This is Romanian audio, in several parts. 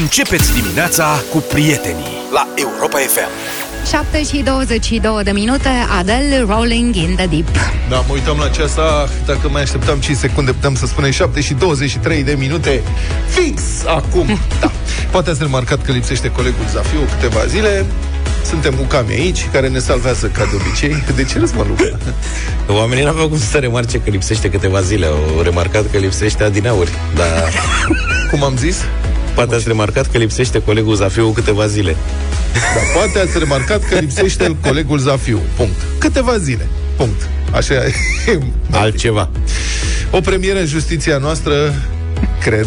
Începeți dimineața cu prietenii la Europa FM. 7:22, Adele, Rolling in the Deep. Da, mă uitam la ceas, dacă mai așteptam 5 secunde, puteam să spunem 7:23. Fix acum. Da. Poate ați remarcat că lipsește colegul Zafiu câteva zile. Suntem bucami aici, care ne salvează ca de obicei. De ce râzi, mă, Luca? Oamenii n-au cum să remarce că lipsește câteva zile. Au remarcat că lipsește adineauri. Dar, cum am zis? Poate ați remarcat că lipsește colegul Zafiu câteva zile. Da, poate ați remarcat că lipsește colegul Zafiu. Punct. Câteva zile. Punct. Așa e. Altceva. O premieră în justiția noastră, cred.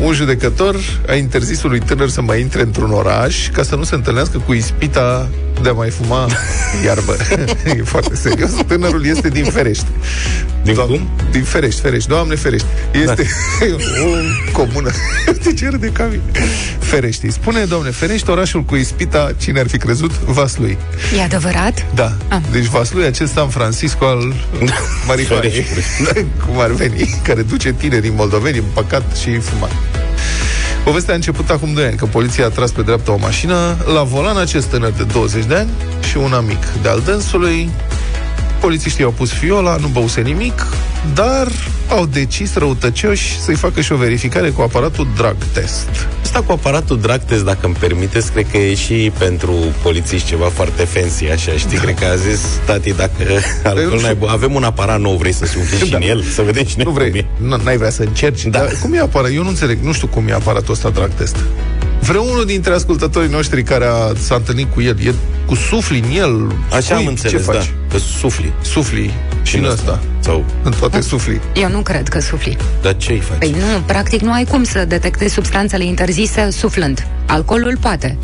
Un judecător a interzis lui tânăr să mai intre într-un oraș ca să nu se întâlnească cu ispita de a mai fuma iarbă. E foarte serios. Tânărul este din Ferești. Din cum? Din Ferești, Ferești. Doamne, Ferești. Este o comună. De ce râde ca mine? Ferești. Spune, doamne, Ferești, orașul cu ispita, cine ar fi crezut? Vaslui. E adevărat? Da. Ah. Deci Vaslui, acest San Francisco al marihuanei. Cum ar veni? Care duce tinerii moldoveni în păcat și fumat. Povestea a început acum 2 ani, că poliția a tras pe dreapta o mașină, la volan acest tânăr de 20 de ani și un amic de-al dânsului. Polițiștii au pus fiola, nu băuse nimic, dar au decis răutăcioși să-i facă și o verificare cu aparatul drug test. Asta cu aparatul drug test, dacă îmi permiteți, cred că e și pentru polițiști ceva foarte fancy, așa, știi? Da. Cred că a zis, tati, dacă avem un aparat nou, vrei să sufli și în el? Să vedem cine cum e. N-ai vrea să încerci. Dar cum e aparat? Eu nu înțeleg, nu știu cum e aparatul ăsta drug test. Vreunul dintre ascultătorii noștri care s-a întâlnit cu el, e cu sufli în el. Așa am înțeles, da, că sufli și în ăsta. Sau în toate sufli. Eu nu cred că sufli. Dar ce îi faci? Păi nu, practic nu ai cum să detectezi substanțele interzise suflând. Alcoolul poate.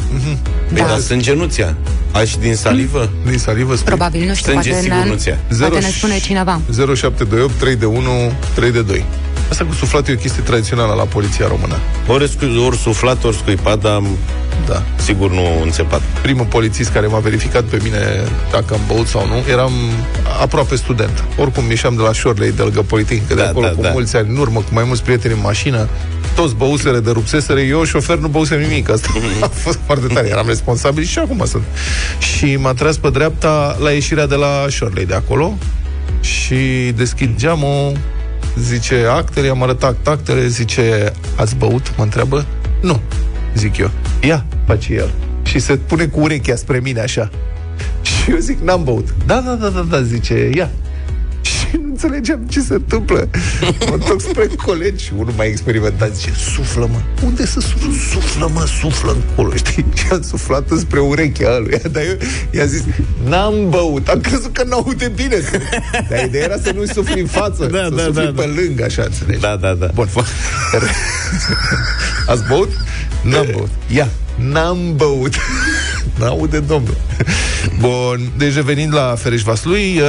Dar sângenuția. Aș din salivă? Din salivă, spui? Probabil, nu știu, poate ne spune cineva. 0728 3 de 1 3 de 2. Asta cu suflatul e o chestie tradițională la poliția română. Ori suflat, ori scuipat, dar da, sigur nu înțepat. Primul polițist care m-a verificat pe mine dacă am băut sau nu, eram aproape student. Oricum ieșeam de la Șorlei, de lângă Politehnică, de acolo, cu mulți ani în urmă, cu mai mulți prieteni în mașină. Toți băuseră, derupseseră, eu, șofer, nu băusem nimic. Asta a fost foarte tare, eram responsabil și acum sunt. Și m-a tras pe dreapta la ieșirea de la Șorlei, de acolo. Și deschid geamul. Zice, actele, i-am arătat actele. Zice, ați băut? Mă întreabă. Nu, zic eu. Ia, face el. Și se pune cu urechea spre mine așa. Și eu zic, n-am băut. Da, zice, ia. Și nu înțelegeam ce se întâmplă. Mă întorc spre colegi, unul mai experimentat, zice, suflă-mă. Unde să suflă? Suflă în culo, știi? Și am suflat spre urechea lui. Dar eu i-a zis, n-am băut. Am crezut că n-aude bine. Dar ideea era să nu-i sufli în față, să sufli pe lângă, așa, înțelegi? Da. Bun. Ați băut? N-am băut. Ia, n-am băut. N-aude, domnule. Bun, deci revenind la Ferești-Vaslui,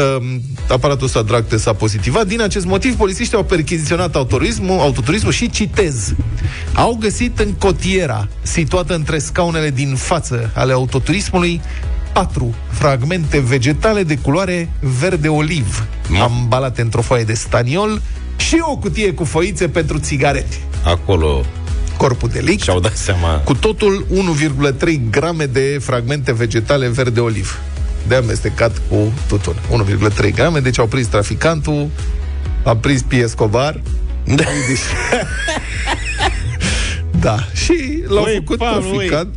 aparatul ăsta drug test s-a pozitivat. Din acest motiv, polițiștii au perchiziționat autoturismul și, citez, au găsit în cotiera situată între scaunele din față ale autoturismului 4 fragmente vegetale de culoare verde-oliv, ambalate într-o foaie de staniol și o cutie cu foițe pentru țigarete. Acolo... corpul de lic, și-au dat seama. Cu totul 1,3 grame de fragmente vegetale verde-oliv de amestecat cu tutun. 1,3 grame, deci au prins traficantul, a prins P. Escobar. Da, și l-au făcut traficant.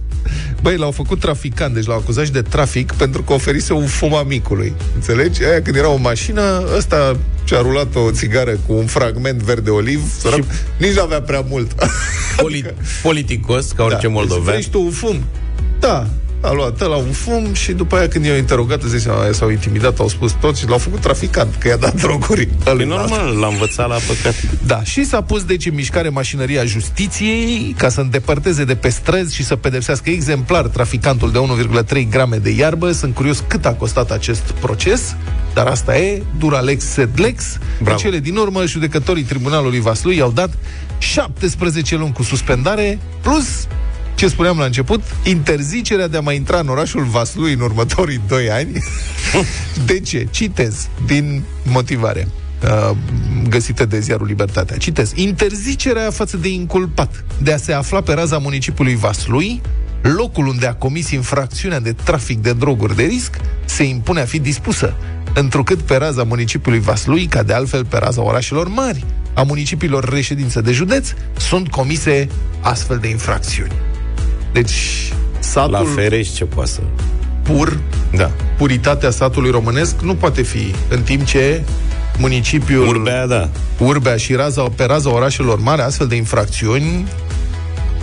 Băi, l-au făcut traficant, deci l-au acuzat și de trafic pentru că oferise un fum amicului. Înțelegi? Aia când era o mașină, ăsta și-a rulat o țigară cu un fragment verde-oliv, și... nici n-avea prea mult. Politicos, ca orice moldovean. Deci tu un fum. Da, a luat ăla un fum și după aia când i-au interogat, s-au intimidat, au spus tot și l-au făcut traficant, că i-a dat droguri. E normal, l-a învățat la păcat. Da, și s-a pus deci în mișcare mașinăria justiției ca să îndepărteze de pe străzi și să pedepsească exemplar traficantul de 1,3 grame de iarbă. Sunt curios cât a costat acest proces, dar asta e, Duralex Sedlex. În cele din urmă, judecătorii Tribunalului Vaslui i-au dat 17 luni cu suspendare, plus... ce spuneam la început, interzicerea de a mai intra în orașul Vaslui în următorii 2 ani. De ce? Citez din motivare. găsite de ziarul Libertatea. Citez. Interzicerea față de inculpat de a se afla pe raza municipiului Vaslui, locul unde a comis infracțiunea de trafic de droguri de risc, se impune a fi dispusă, întrucât pe raza municipiului Vaslui, ca de altfel pe raza orașelor mari, a municipiilor reședință de județ, sunt comise astfel de infracțiuni. Deci, satul... La Ferești ce poate să... Pur, da. Puritatea satului românesc nu poate fi, în timp ce municipiul... Urbea, da. Urbea și raza, pe raza orașelor mari, astfel de infracțiuni,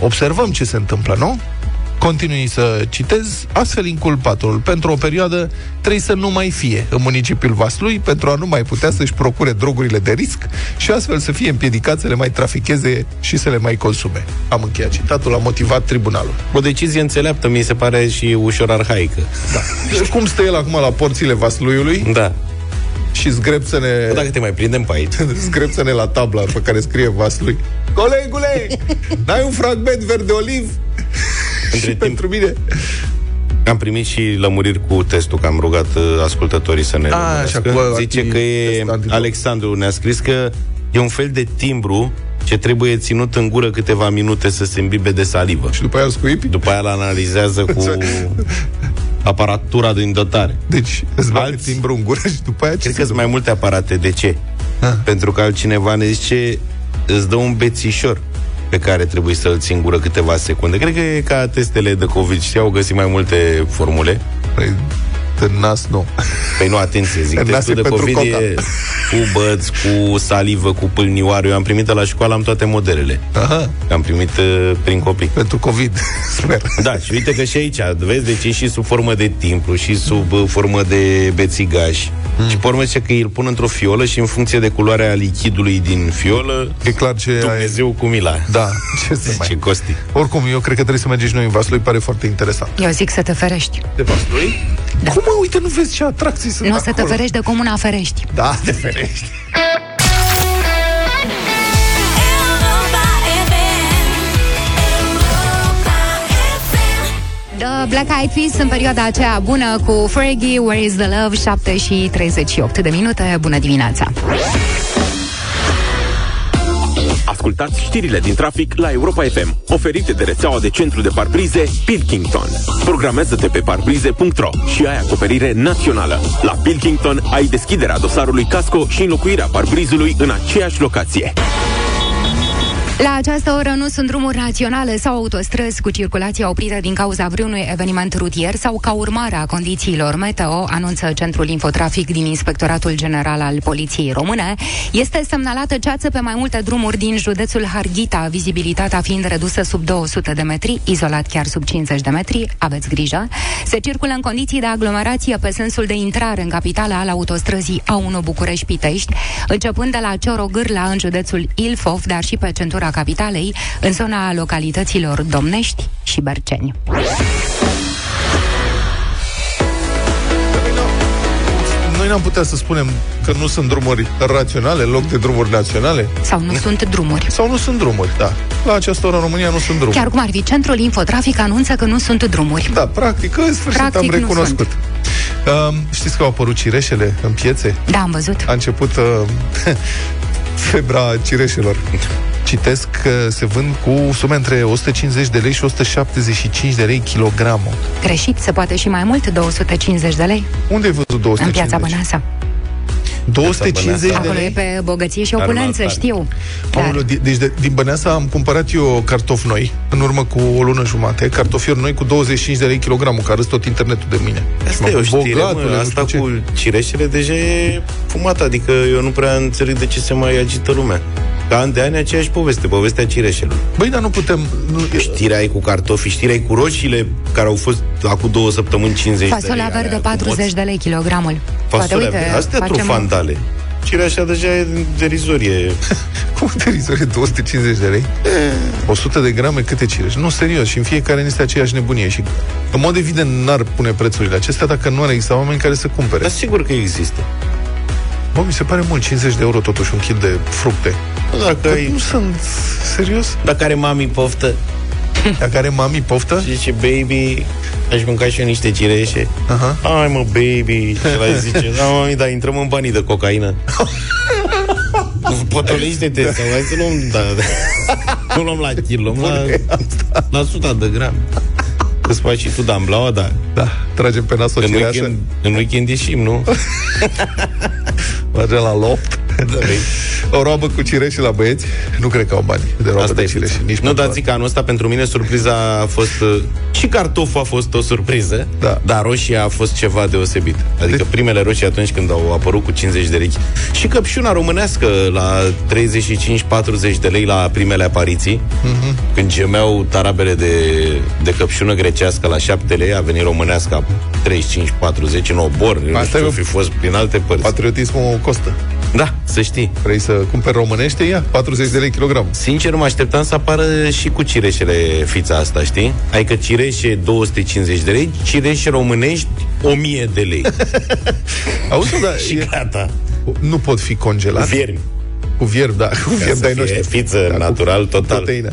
observăm ce se întâmplă, nu? Continui să citez. Astfel, inculpatul, pentru o perioadă, trebuie să nu mai fie în municipiul Vaslui pentru a nu mai putea să-și procure drogurile de risc și astfel să fie împiedicat să le mai traficheze și să le mai consume. Am încheiat citatul, a motivat tribunalul. O decizie înțeleaptă, mi se pare și ușor arhaică. Da. Deci, cum stă el acum la porțile Vasluiului? Da. Și zgrepțene... Dacă te mai prindem pe aici. Zgrepțene la tabla pe care scrie Vaslui. Colegule, n-ai un fragment verde oliv? Între timp, pentru mine am primit și lămuriri cu testul, că am rugat ascultătorii să ne lămurească. Zice că e Alexandru ne-a scris că e un fel de timbru ce trebuie ținut în gură câteva minute să se imbibe de salivă. Și după aia scuipi? După aia l-analizează cu aparatura din dotare. Deci îți bagi timbru în gură și după aia... Cred că sunt mai multe aparate. De ce? Pentru că altcineva ne zice îți dă un bețișor pe care trebuie să-l ții în gură câteva secunde. Cred că e ca testele de COVID. Știi, au găsit mai multe formule. Păi, în nas nu. Păi nu, atenție, zic, testul de COVID coca. E cu băț, cu salivă, cu pâlnioară. Eu am primit la școală, am toate modelele. Aha. Am primit prin copii. Pentru COVID, sper. Da, și uite că și aici, vezi, deci e și sub formă de timplu, și sub formă de bețigaș. Și pe urmă zice că îl pun într-o fiolă și în funcție de culoarea lichidului din fiolă, e clar ce Dumnezeu cu mila. Da, ce să mai... Ce costi. Oricum, eu cred că trebuie să mergem și noi în Vaslui, pare foarte interesant. Eu zic să te ferești. De Vaslui? Da. Cum, mă, uite, nu vezi ce atracții sunt acolo? Nu, să te ferești de comuna Ferești. Da, te ferești. 2 Black Eyed Peas în perioada aceea bună cu Fergie, Where is the Love, 7:38. Bună dimineața! Ascultați știrile din trafic la Europa FM, oferite de rețeaua de centru de parbrize Pilkington. Programează-te pe parbrize.ro și ai acoperire națională. La Pilkington ai deschiderea dosarului casco și înlocuirea parbrizului în aceeași locație. La această oră nu sunt drumuri naționale sau autostrăzi cu circulație oprită din cauza vreunui eveniment rutier sau ca urmare a condițiilor meteo, anunță Centrul Infotrafic din Inspectoratul General al Poliției Române. Este semnalată ceață pe mai multe drumuri din județul Harghita, vizibilitatea fiind redusă sub 200 de metri, izolat chiar sub 50 de metri, aveți grijă. Se circulă în condiții de aglomerație pe sensul de intrare în capitală al autostrăzii A1 București-Pitești, începând de la Ciorogârla în județul Ilfov, dar și pe centura capitalei, în zona localităților Domnești și Berceni. Noi n-am putea să spunem că nu sunt drumuri raționale în loc de drumuri naționale? Sau nu sunt drumuri. Sau nu sunt drumuri, da. La această oră în România nu sunt drumuri. Chiar cum ar fi, Centrul Infotrafic anunță că nu sunt drumuri. Da, practic, în sfârșit practic am recunoscut. Știți că au apărut cireșele în piețe? Da, am văzut. A început febra cireșelor. Citesc că se vând cu sume între 150 de lei și 175 de lei kilogramul. Greșit, se poate și mai mult, 250 de lei. Unde ai văzut 250? În piața Băneasa. 250 de lei? Acolo e pe bogăție și opulență, știu. Paolo, deci din Băneasa am cumpărat eu cartofi noi, în urmă cu o lună jumate, cartofiori noi cu 25 de lei kilogramul, care arăs tot internetul de mine. Asta e o știre, asta cu cireșele deja e fumată, adică eu nu prea înțeleg de ce se mai agită lumea. Ca an de ani aceeași poveste, povestea cireșelor. Băi, dar nu putem... Știrea e cu cartofi, știrea e cu roșiile, care au fost acum 2 săptămâni 50 fasolea de lei. Fasolea verde 40 de lei kilogramul. Fasolea verde, astea trufandale. Cireașa deja e derizorie. Cum derizorie? 250 de lei? 100 de grame? Câte cireș? Nu, serios, și în fiecare este aceeași nebunie. Și în mod evident n-ar pune prețurile acestea dacă nu ar exista oameni care să cumpere. Dar sigur că există. Bă, mi se pare mult, 50 de euro totuși un kil de fructe. Dacă ai... Nu sunt, serios? Dacă are mami poftă. Dacă are mami poftă? Și zice, baby, aș mânca și eu niște cireșe. Ai, mă, baby, ce l-ai zice? Dar intrăm în banii de cocaină. Potolește-te, sau hai să luăm, da, nu luăm la kilo, la 100 de grame. Îți faci și tu damblaua, da. Da, tragem pe nas o cireașă. În weekend ieșim, nu? Mergem la loft. O roabă cu cireșe la băieți. Nu cred că au bani de roabă de cireșe. Nu, dar zic că anul ăsta pentru mine surpriza a fost... Și cartoful a fost o surpriză, da. Dar roșia a fost ceva deosebit. Adică primele roșii atunci când au apărut cu 50 de lei. Și căpșuna românească la 35-40 de lei la primele apariții. Mm-hmm. Când gemeau tarabele de căpșună grecească la 7 lei, a venit românească 35-40 în obor. Asta nu știu, fi fost prin alte părți. Patriotismul costă. Da, să știi. Vrei să cumperi românește? Ia, 40 de lei kilogram. Sincer, mă așteptam să apară și cu cireșele fița asta, știi? Adică cireșe 250 de lei, cireșe românești 1000 de lei. Auzi, da, și gata. Nu pot fi congelat. Viermi. Cu viermi, da. Cu viermi de-ai noștri. Fiță, da, natural, total. Proteină.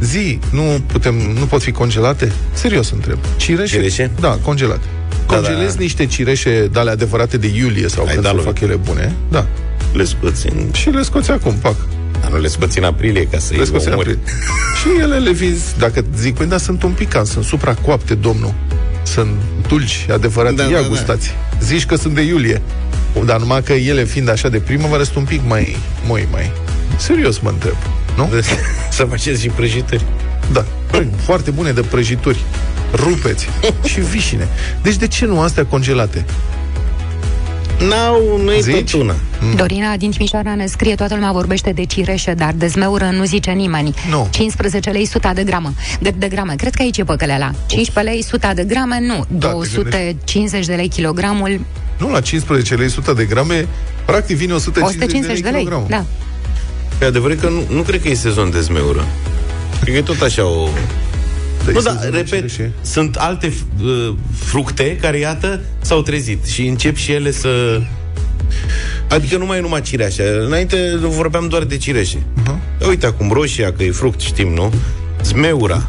Zi, nu pot fi congelate? Serios întreb. Cireșe? Da, congelate. Congelezi niște cireșe de ale adevărate de iulie sau când se fac ele bune. Da. Le scoți în... Și le scoți acum, pac. Dar nu le scoți în aprilie, ca să le scoți în aprilie. Și ele le vinzi, dacă zic, păi da, sunt un pican, sunt supracoapte, domnul. Sunt dulci, adevărat, da, ia, da, gustați. Da. Zici că sunt de iulie. Dar numai că ele fiind așa de primăvară sunt un pic mai moi, mai. Serios mă întreb, nu? Să faceți și prăjituri. Da, foarte bune de prăjituri. Rupeți și vișine. Deci de ce nu astea congelate? Nu e tot una. Dorina din Timișoara ne scrie: toată lumea vorbește de cireșe, dar de zmeură nu zice nimeni. No. 15 lei 100 de grame. De grame. Cred că aici e păcăleala. 15 lei 100 de grame, nu. Da, 250 de lei kilogramul. Nu, la 15 lei 100 de grame, practic vine 150 de lei kilogramul. Da. E adevărat că nu cred că e sezon de zmeură. Cred că e tot așa o... Nu, da, repet, sunt alte fructe care, iată, s-au trezit și încep și ele să... Adică nu mai e numai cireașa. Înainte vorbeam doar de cireșe. Uh-huh. Uite acum, roșia, că e fruct, știm, nu? Zmeura.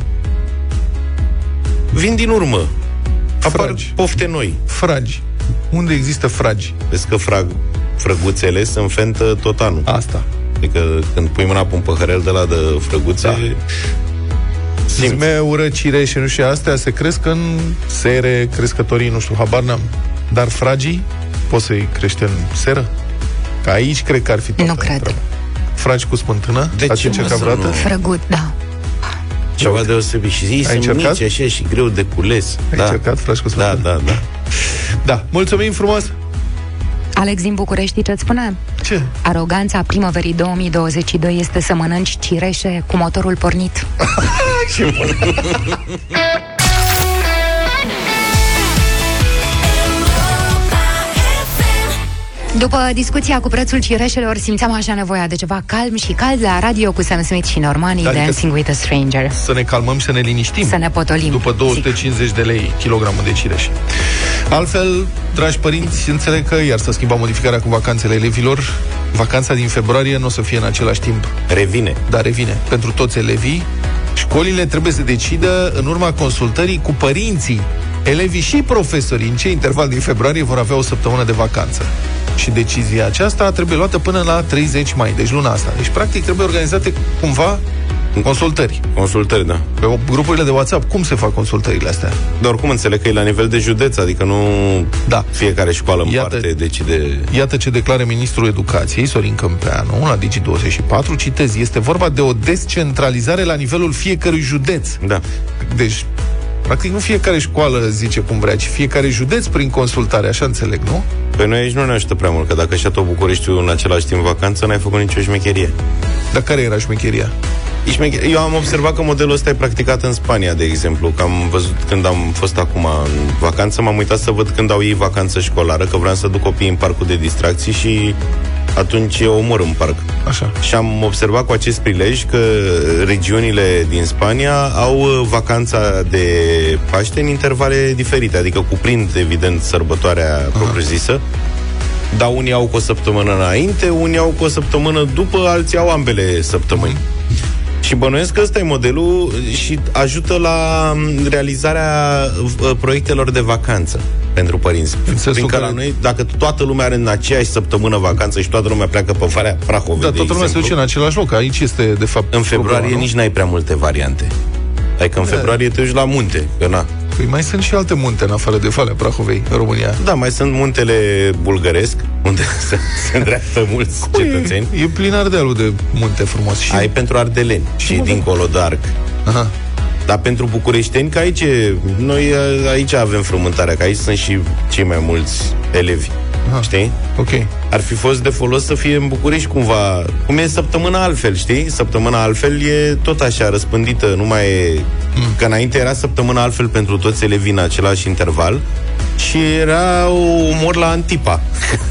Vin din urmă. Apar fragi. Pofte noi. Fragi. Unde există fragi? Vezi că frăguțele se înfentă tot anul. Asta. Adică când pui mâna pe un păhărel de la de frăguțe... Da. Zmeură, cireșe, nu știu, astea se cresc în sere, crescătorii, nu știu, habar n-am. Dar fragii, poți să-i crește în seră? Că aici cred că ar fi toată. Nu cred. Fragi cu spântână? De ce mă? Frăgut, da. Ceva deosebit. Și ei sunt mici, așa, și greu de cules. Ai încercat fragi cu spântână? Da. Da, mulțumim frumos! Alex din București, ce-ți spune? Ce? Aroganța primăverii 2022 este să mănânci cireșe cu motorul pornit. Ce bun! După discuția cu prețul cireșelor, simțeam așa nevoia de ceva calm și cald la radio cu Sam Smith și Normani, Dancing with a Stranger. Să ne calmăm și să ne liniștim. Să ne potolim. După 250 de lei kilogramul de cireșe. Altfel, dragi părinți, înțeleg că iar s-a schimbat modificarea cu vacanțele elevilor. Vacanța din februarie nu o să fie în același timp. Revine. Da, revine. Pentru toți elevii, școlile trebuie să decidă în urma consultării cu părinții. Elevii și profesorii în ce interval din februarie vor avea o săptămână de vacanță. Și decizia aceasta trebuie luată până la 30 mai, deci luna asta. Deci, practic, trebuie organizate cumva consultări. Consultări, da. Pe grupurile de WhatsApp, cum se fac consultările astea? Dar oricum înțeleg că e la nivel de județ, adică nu fiecare școală în parte decide... Iată ce declară ministrul educației, Sorin Câmpeanu, la Digi24, citez, este vorba de o descentralizare la nivelul fiecărui județ. Da. Deci... Practic nu fiecare școală zice cum vrea, ci fiecare județ prin consultare, așa înțeleg, nu? Păi noi aici nu ne ajută prea mult, că dacă și-a tot Bucureștiul în același timp vacanță, n-ai făcut nicio șmecherie. Dar care era șmecheria? Eu am observat că modelul ăsta e practicat în Spania, de exemplu, că am văzut când am fost acum în vacanță, m-am uitat să văd când au ei vacanță școlară, că vreau să duc copiii în parcul de distracții și atunci eu omor în parc. Așa. Și am observat cu acest prilej că regiunile din Spania au vacanța de Paște în intervale diferite, adică cuprind, evident, sărbătoarea propriu-zisă. Dar unii au cu o săptămână înainte, unii au cu o săptămână după, alții au ambele săptămâni. Și bănuiesc că ăsta e modelul și ajută la realizarea proiectelor de vacanță pentru părinți. Pentru că la noi, dacă toată lumea are în aceeași săptămână vacanță și toată lumea pleacă pe Valea Prahovei, da, toată lumea se duce în același loc. Aici este, de fapt, în februarie problema, nici n-ai prea multe variante. Adică în februarie te duci la munte, că na. Păi mai sunt și alte munte în afară de Valea Prahovei în România. Da, mai sunt muntele bulgăresc, unde se îndreaptă mulți cetățeni. E plin Ardealul de munte frumos. Și ai pentru ardeleni și dincolo de Arc. Aha. Dar pentru bucureșteni, că aici noi aici avem frământarea, că aici sunt și cei mai mulți elevi. Aha. Știi? Ok. Ar fi fost de folos să fie în București cumva. Cum e săptămâna altfel, știi? Săptămâna altfel e tot așa răspândită. Nu mai e... Că înainte era săptămâna altfel pentru toți elevii în același interval și era umor la Antipa.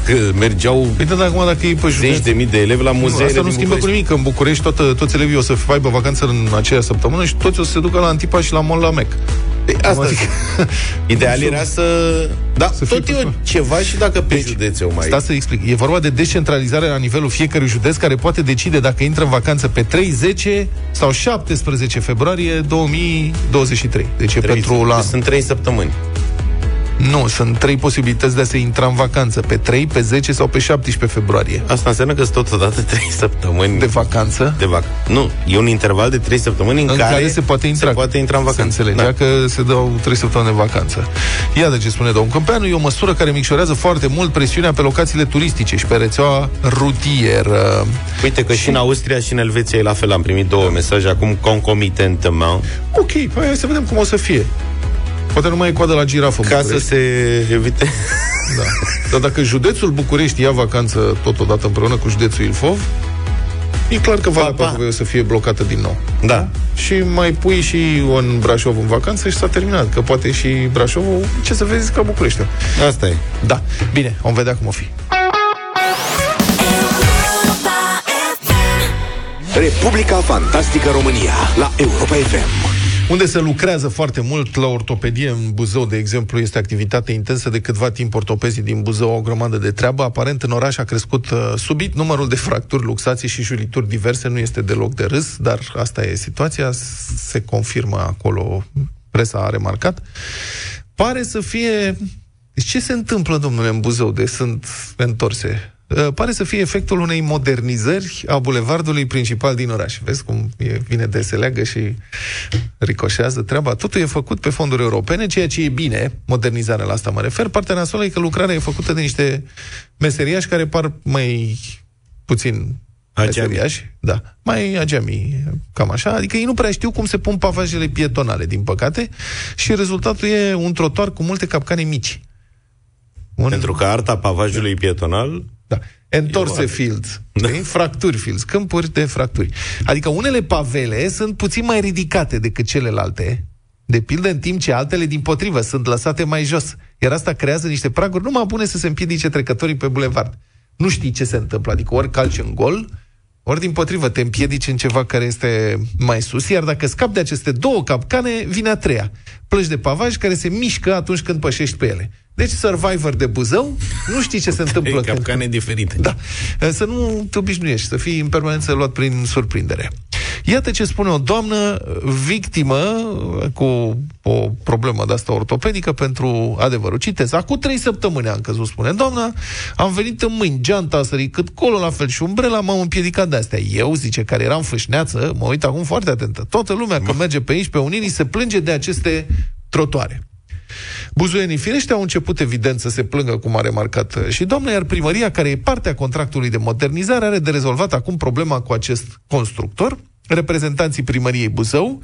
Că mergeau acum, dacă e pe zeci de mii de elevi la muzee. Asta nu schimbă cu nimic, că în București toți elevii o să aibă vacanță în aceea săptămână și toți o să se ducă la Antipa și la Mall la Mec. Asta ideal era să... Da, să tot e ceva și dacă pe județe o mai... Stai să explic. E vorba de decentralizare la nivelul fiecărui județ, care poate decide dacă intră în vacanță pe 30 sau 17 februarie 2023. Deci e pentru la... Sunt 3 săptămâni. Nu, sunt 3 posibilități de a se intra în vacanță. Pe 3, pe 10 sau pe 17 februarie. Asta înseamnă că sunt totodată 3 săptămâni de vacanță? Nu, e un interval de 3 săptămâni în care se poate intra în vacanță. Da. Că se dau 3 săptămâni de vacanță. Iată ce spune domnul Câmpeanu. E o măsură care micșorează foarte mult presiunea pe locațiile turistice și pe rețeaua rutieră. Uite că și în Austria și în Elveția e la fel. Am primit 2 mesaje acum concomitent. Ok, păi hai să vedem cum o să fie. Poate nu mai e coadă la girafă. Ca să se evite. Da. Dar dacă județul București ia vacanță totodată împreună cu județul Ilfov, e clar că Valea Prahovei o să fie blocată din nou. Da. Și mai pui și în Brașov în vacanță și s-a terminat. Că poate și Brașovul, ce să vezi, ca București. Asta e. Da. Bine, vom vedea cum o fi. Republica Fantastică România la Europa FM, unde se lucrează foarte mult la ortopedie. În Buzău, de exemplu, este activitate intensă. De câtva timp ortopezii din Buzău au o grămadă de treabă. Aparent, în oraș a crescut subit numărul de fracturi, luxații și șulituri diverse. Nu este deloc de râs, dar asta e situația. Se confirmă acolo, presa a remarcat. Pare să fie... Deci ce se întâmplă, domnule, în Buzău de sunt întorse? Pare să fie efectul unei modernizări a bulevardului principal din oraș. Vezi cum vine de se leagă și ricoșează treaba. Totul e făcut pe fonduri europene, ceea ce e bine. Modernizarea, la asta mă refer. Partea nasoală e că lucrarea e făcută de niște meseriași care par mai puțin meseriași. Da, mai ageamii, cam așa. Adică ei nu prea știu cum se pun pavajele pietonale, din păcate. Și rezultatul e un trotuar cu multe capcane mici. Pentru că arta pavajului pietonal... Da. Entorse fields, da. Fracturi fields, câmpuri de fracturi. Adică unele pavele sunt puțin mai ridicate decât celelalte, de pildă, în timp ce altele dimpotrivă sunt lăsate mai jos. Iar asta creează niște praguri numai bune să se împiedice trecătorii pe bulevard. Nu știi ce se întâmplă, adică ori calci în gol, ori dimpotrivă te împiedici în ceva care este mai sus. Iar dacă scapi de aceste două capcane, vine a treia, plăci de pavaj care se mișcă atunci când pășești pe ele. Deci Survivor de Buzău, nu știi ce se întâmplă. Capcane diferite. Da. Să nu te obișnuiești, să fii în permanență luat prin surprindere. Iată ce spune o doamnă victimă cu o problemă de asta ortopedică pentru adevărul. Citez. Acum 3 săptămâni am căzut, spune doamna. Am venit în mâini, geanta a sărit cât colo, la fel și umbrela, m-am împiedicat de astea. Eu, zice, care eram fâșneață, mă uit acum foarte atentă. Toată lumea când merge pe aici, pe Unirii, se plânge de aceste trotuare. Buzoienii, firește, au început evident să se plângă, cum a remarcat și doamna, iar primăria, care e parte a contractului de modernizare, are de rezolvat acum problema cu acest constructor. Reprezentanții primăriei Buzău,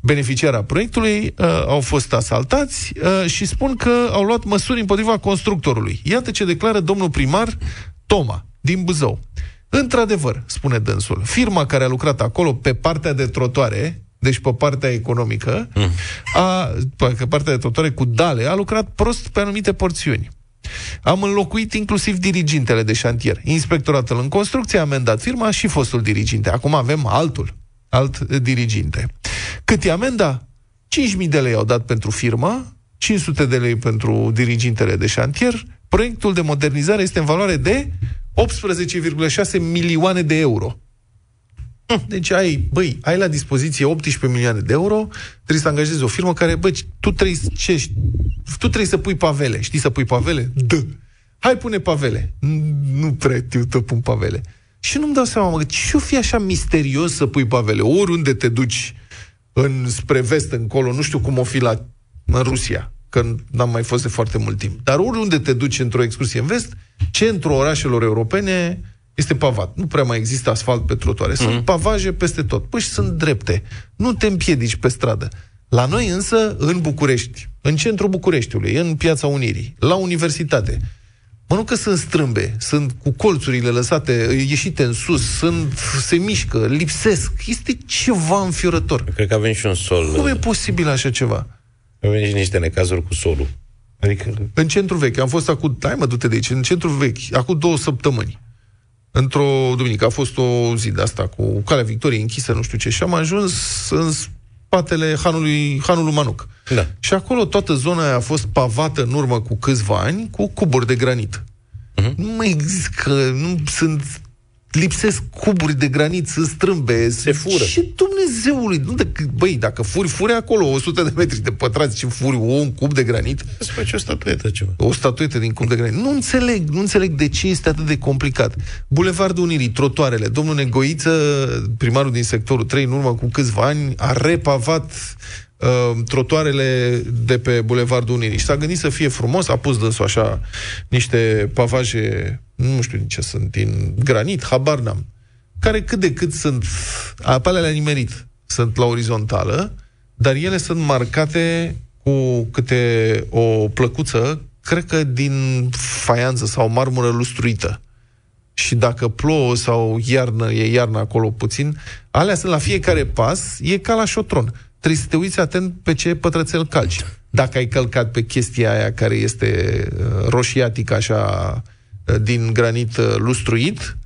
beneficiara proiectului, au fost asaltați și spun că au luat măsuri împotriva constructorului. Iată ce declară domnul primar Toma din Buzău. Într-adevăr, spune dânsul, firma care a lucrat acolo pe partea de trotuare, deci pe partea economică, pe partea de trotuare cu dale, a lucrat prost pe anumite porțiuni. Am înlocuit inclusiv dirigintele de șantier. Inspectoratul în construcție a amendat firma și fostul diriginte. Acum avem alt diriginte. Cât e amenda? 5.000 de lei au dat pentru firmă, 500 de lei pentru dirigintele de șantier. Proiectul de modernizare este în valoare de 18,6 milioane de euro. Deci ai la dispoziție 18 milioane de euro, trebuie să angajezi o firmă care, tu trebuie să pui pavele. Știi să pui pavele? Da. Hai, pune pavele. Nu prea știu să pun pavele. Și nu-mi dau seama, ce-o fi așa misterios să pui pavele? Oriunde te duci spre vest, încolo, nu știu cum o fi în Rusia, că n-am mai fost de foarte mult timp. Dar oriunde te duci într-o excursie în vest, centrul orașelor europene este pavat. Nu prea mai există asfalt pe trotuare. Sunt pavaje peste tot. Păi și sunt drepte. Nu te împiedici pe stradă. La noi însă, în București, în centrul Bucureștiului, în Piața Unirii, la universitate, nu că sunt strâmbe, sunt cu colțurile lăsate, ieșite în sus, se mișcă, lipsesc. Este ceva înfiorător. Cred că avem și un sol. Cum e posibil așa ceva? Avem și niște necazuri cu solul. Adică... În centrul vechi, am fost acum... Hai mă, du-te de aici. În centrul vechi, acum 2 săptămâni. Într-o duminică, a fost o zi de asta, cu Calea Victoriei închisă, nu știu ce, și am ajuns în spatele hanului Manuc. Da. Și acolo toată zona aia a fost pavată în urmă cu câțiva ani cu cuburi de granit. Nu mai există, că nu sunt... Lipsesc cuburi de granit, sunt strâmbe, se fură. Și Dumnezeului, dacă furi acolo 100 de metri de pătrați și furi un cub de granit, îți faci o statuetă ceva. O statuetă din cub de granit. Nu înțeleg de ce este atât de complicat. Bulevardul Unirii, trotoarele. Domnul Negoiță, primarul din sectorul 3, în urmă cu câțiva ani, a repavat trotoarele de pe Bulevardul Unirii. Și s-a gândit să fie frumos, a pus dânsul așa niște pavaje, nu știu din ce sunt, din granit, habar n-am, care cât de cât sunt, apalele le-a nimerit, sunt la orizontală, dar ele sunt marcate cu câte o plăcuță, cred că din faianță sau marmură lustruită. Și dacă plouă sau iarnă, e iarnă acolo puțin, alea sunt la fiecare pas, e ca la șotron. Trebuie să te uiți atent pe ce pătrățel calci. Dacă ai călcat pe chestia aia care este roșiatică, așa, din granit lustruit,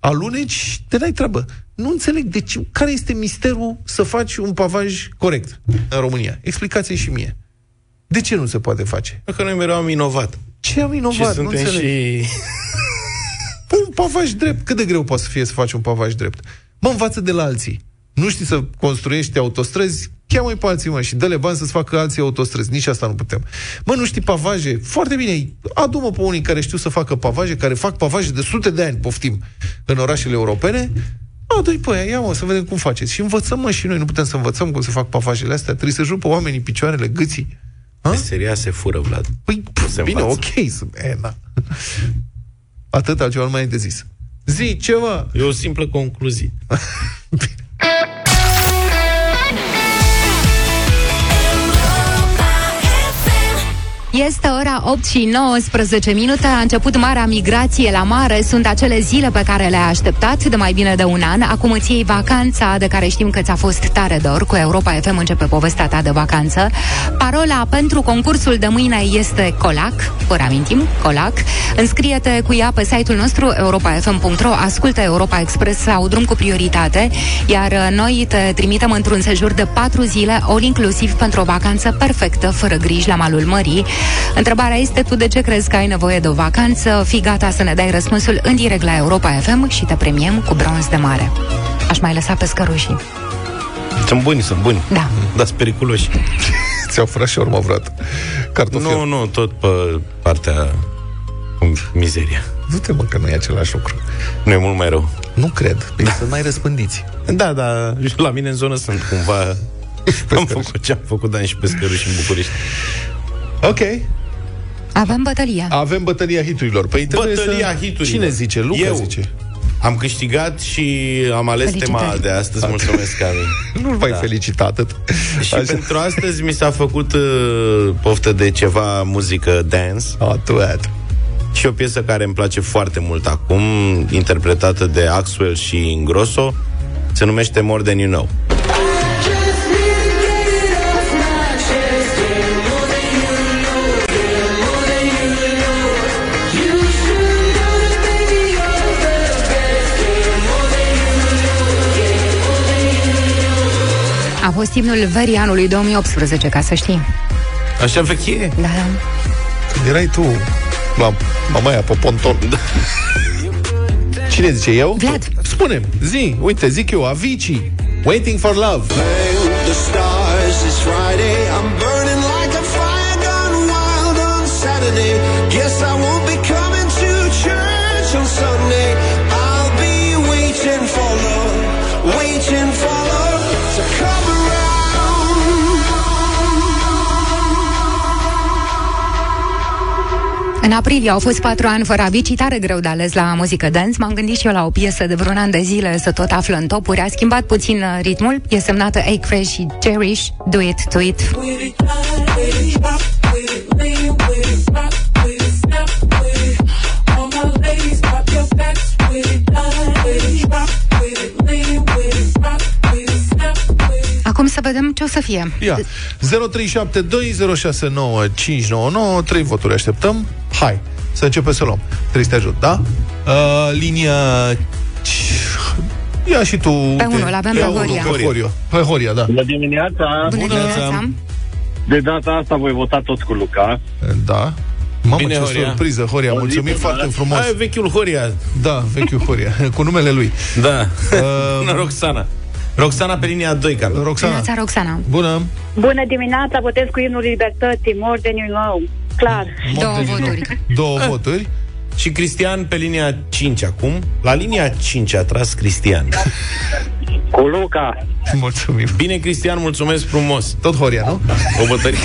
aluneci, te n-ai treabă. Nu înțeleg de ce, care este misterul să faci un pavaj corect în România. Explicați-i și mie. De ce nu se poate face? Că noi mereu am inovat. Ce am inovat? Nu înțeleg. Și... Un pavaj drept. Cât de greu poate să fie să faci un pavaj drept? Mă învață de la alții. Nu știi să construiești autostrăzi, cheamă-i pe alții, și dă-le bani să-ți facă alții autostrăzi. Nici asta nu putem. Nu știi pavaje? Foarte bine, adu-mă pe unii care știu să facă pavaje, care fac pavaje de sute de ani, poftim, în orașele europene. Adu-i pe aia, să vedem cum faceți. Și învățăm, și noi nu putem să învățăm cum se fac pavajele astea. Trebuie să jupe oamenii picioarele, gâții. Meseria se fură, Vlad. Păi, bine, ok. Atât, altceva nu mai ai de zis. Zi ceva. E o simplă concluzie. Bine. 8:19. A început marea migrație la mare. Sunt acele zile pe care le-ai așteptat de mai bine de un an. Acum îți iei vacanța de care știm că ți-a fost tare dor. Cu Europa FM începe povestea ta de vacanță. Parola pentru concursul de mâine este Colac. Vă reamintim, Colac. Înscrie-te cu ea pe site-ul nostru europafm.ro. Ascultă Europa Express sau Drum cu prioritate. Iar noi te trimitem într-un sejur de 4 zile all inclusiv pentru o vacanță perfectă, fără griji, la malul mării. Întrebarea este: tu de ce crezi că ai nevoie de o vacanță? Fii gata să ne dai răspunsul în direct la Europa FM și te premiem cu bronz de mare. Aș mai lăsa pe scărușii. Sunt buni. Da. Dar sunt periculoși. Ți-au furat și urmă vreodată cartofier? Nu, tot pe partea mizeria. Du-te, că nu e același lucru. Nu e mult mai rău. Nu cred, să mai răspândiți. Da, la mine în zonă sunt cumva am făcut ce am făcut, dar și pe scăruși în București. Ok. Avem bătălia hiturilor. Păi bătălia hiturilor. Cine zice? Luca zice. Am câștigat și am ales tema de astăzi. Mulțumesc, Cami. Nu-l mai felicita atât. Și pentru astăzi mi s-a făcut poftă de ceva muzică dance. Și o piesă care îmi place foarte mult acum, interpretată de Axwell și Ingrosso, se numește More Than You Know. A fost imnul verii anului 2018, ca să știi. Așa vechi e? Da. Când erai tu la mamaia pe ponton. Cine zice? Eu? Vlad. Spune-mi, zi, uite, zic eu, Avicii, Waiting for Love. În aprilie au fost 4 ani fără Avicii, tare greu de ales la muzică dance. M-am gândit și eu la o piesă de vreun an de zile să tot află în topuri. A schimbat puțin ritmul, e semnată A Crash și Cherish, Do It, Do It. Acum să vedem ce o să fie. Ia, 0372069599, 3 voturi așteptăm. Hai, să începem să luăm. Trebuie să te ajut, da? Linia... Ia și tu... Pe unul, l-aveam pe Horia. Pe Horia, da. Bună dimineața! Bună dimineața! De data asta voi vota toți cu Luca. Da. Mamă, bine, ce Horia. Surpriză, Horia, mulțumim foarte frumos. Aia e vechiul Horia. Da, vechiul Horia, cu numele lui. Da, Roxana. Roxana pe linia 2, Carla. Roxana. Bună, Roxana. Bună. Bună dimineața, votez cu imnul Libertății, More Than You Know. Clar. Două voturi. Și Cristian pe linia 5 acum. La linia 5 a tras Cristian. Cu Luca. Mulțumim. Bine, Cristian, mulțumesc frumos. Tot Horia, nu? O bătărie.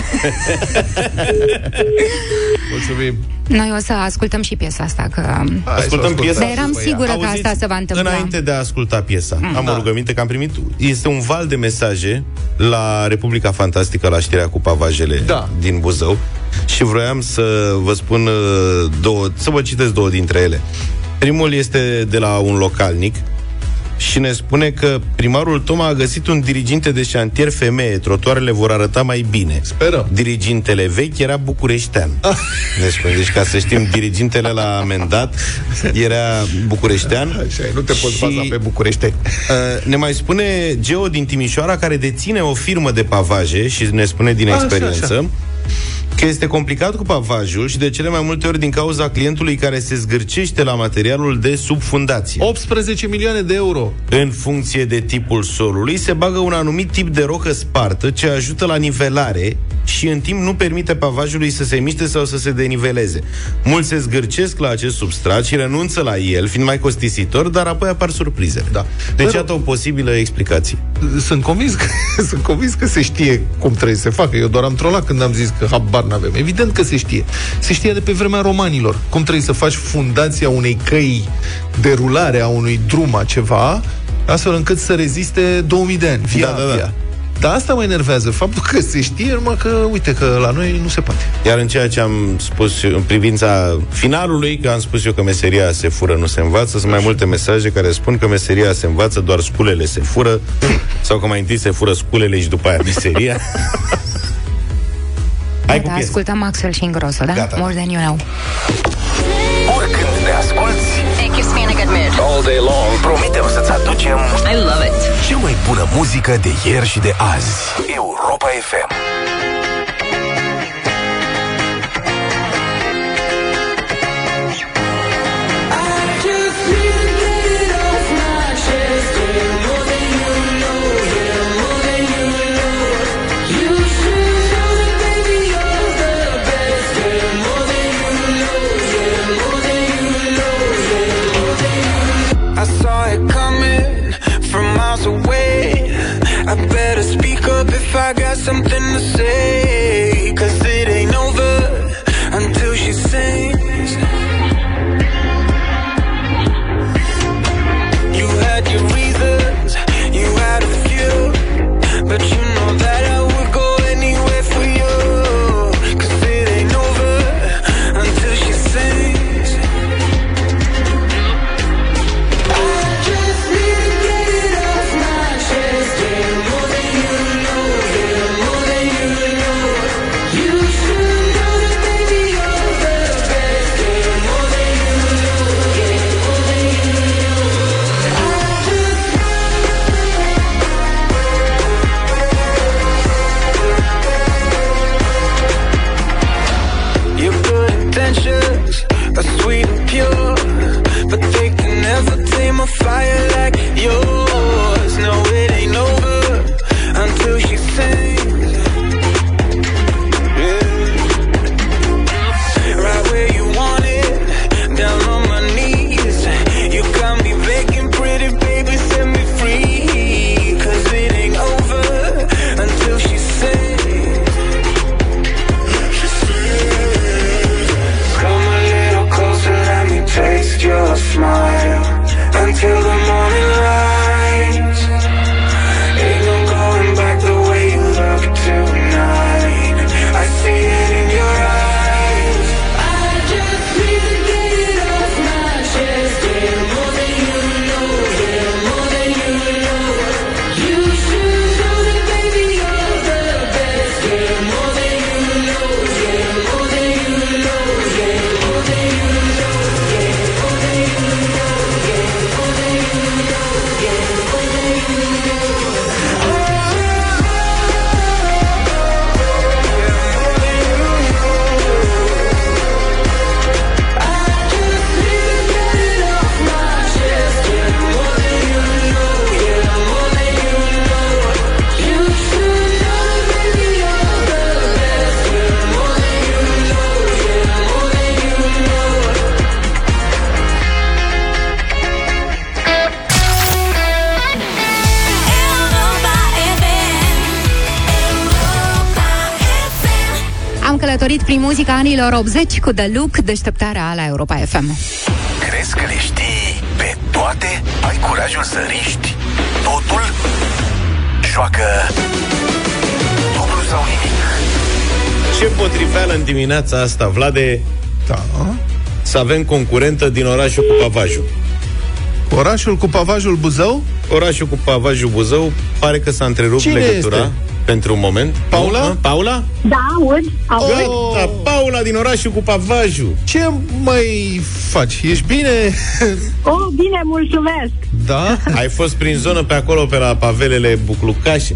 Mulțumim. Noi o să ascultăm și piesa asta, că... Ascultăm piesa. Dar eram sigură că asta se va întâmpla. Înainte de a asculta piesa, am o rugăminte că am primit. Este un val de mesaje la Republica Fantastică, la știrea cu pavajele din Buzău. Și vroiam să vă spun două, să vă citesc două dintre ele. Primul este de la un localnic și ne spune că primarul Toma a găsit un diriginte de șantier femeie. Trotuarele vor arăta mai bine. Sperăm. Dirigintele vechi era bucureștean. Deci, ca să știm, dirigintele la amendat era bucureștean. Așa, nu te poți baza pe București. Ne mai spune Geo din Timișoara, care deține o firmă de pavaje și ne spune din experiență că este complicat cu pavajul și de cele mai multe ori din cauza clientului care se zgârcește la materialul de sub fundație. 18 milioane de euro. În funcție de tipul solului, se bagă un anumit tip de rocă spartă ce ajută la nivelare și în timp nu permite pavajului să se miște sau să se deniveleze. Mulți se zgârcesc la acest substrat și renunță la el, fiind mai costisitor, dar apoi apar surprize. Da. Deci, iată o posibilă explicație. Sunt convins că se știe cum trebuie să se facă. Eu doar am trolat când am zis că habar n-avem. Evident că se știe. Se știe de pe vremea romanilor. Cum trebuie să faci fundația unei căi de rulare a unui drum, a ceva, astfel încât să reziste 2000 de ani. Via. Dar asta mă enervează, faptul că se știe, numai că, uite, că la noi nu se poate. Iar în ceea ce am spus în privința finalului, că am spus eu că meseria se fură, nu se învață, sunt mai multe mesaje care spun că meseria se învață, doar sculele se fură, sau că mai întâi se fură sculele și după aia meseria. Hai cu piesă. Ascultăm Axwell și Ingrosso, da? Gata. More Than You Know. Oricând ne asculti, it gives me in a good mood. All day long, promitem să-ți aducem I love it. Cea mai bună muzică de ieri și de azi. Europa FM. I better speak up if I got something to say, 'cause it ain't over until she sings. You had your reasons, you had a few, but you know that I would go anywhere for you, 'cause it ain't over until she sings. am călătorit prin muzica anilor 80 cu The Look, deșteptarea la Europa FM. Crezi că le știi pe toate? Ai curajul să riști totul? Joacă dublu sau nimic. Ce potriveală în dimineața asta, Vlade, da, să avem concurentă din orașul cu pavajul. Orașul cu pavajul Buzău? Orașul cu pavajul Buzău pare că s-a întrerupt legătura. Este? Pentru un moment. Paula? Nu, Paula? Da, aud. Oh, Paula din orașul cu pavajul. Ce mai faci? Ești bine? Oh, bine, mulțumesc. Da? Ai fost prin zonă pe acolo, pe la pavelele Buclucașe?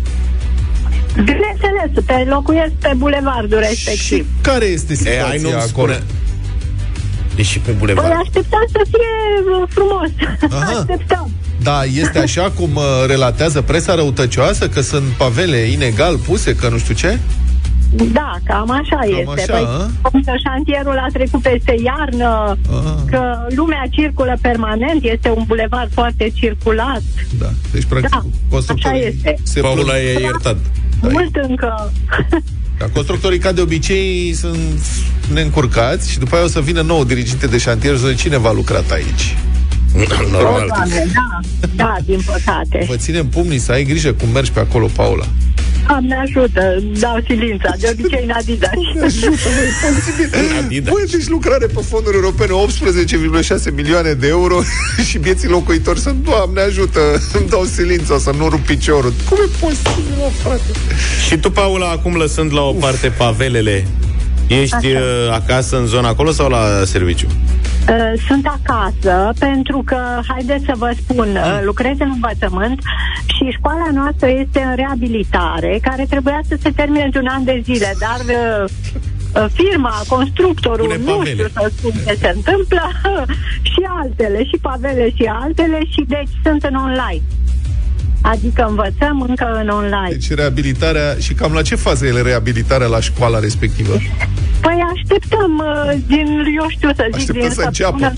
Bineînțeles, te locuiesc pe bulevardul respectiv. Și care este situația acolo? Ai nu-mi spune. E și pe bulevard. Păi așteptam să fie frumos. Aha. Așteptam. Da, este așa cum relatează presa răutăcioasă, că sunt pavele inegal puse, că nu știu ce? Da, cam așa cam este. Așa, păi, că șantierul a trecut peste iarnă, că lumea circulă permanent, este un bulevard foarte circulat. Da, deci practic da, constructorii se Paula e iertat. Da, mult încă. Da, constructorii, ca de obicei, sunt neîncurcați și după aia o să vină nou diriginte de șantier și zice, cine v-a lucrat aici? Normal. Doamne, da, din păcate. Vă ținem pumnii să ai grijă cum mergi pe acolo, Paula. Doamne ajută, dau silința, de obicei în Adidas. Voi deci lucrare pe fonduri europene, 18,6 milioane de euro și vieții locuitori sunt, Doamne ajută, îmi dau silința să nu rup piciorul. Cum e posibil, mă, frate? Și tu, Paula, acum lăsând la o parte pavelele, ești acasă în zona acolo sau la serviciu? Sunt acasă, pentru că, haideți să vă spun, lucrez în învățământ și școala noastră este în reabilitare, care trebuia să se termine de un an de zile, dar firma, constructorul, nu știu să spun ce se întâmplă, și altele, și pavele și altele, și deci sunt în online. Adică învățăm încă în online. Deci reabilitarea, și cam la ce fază e reabilitarea la școala respectivă? Păi așteptăm din săptămână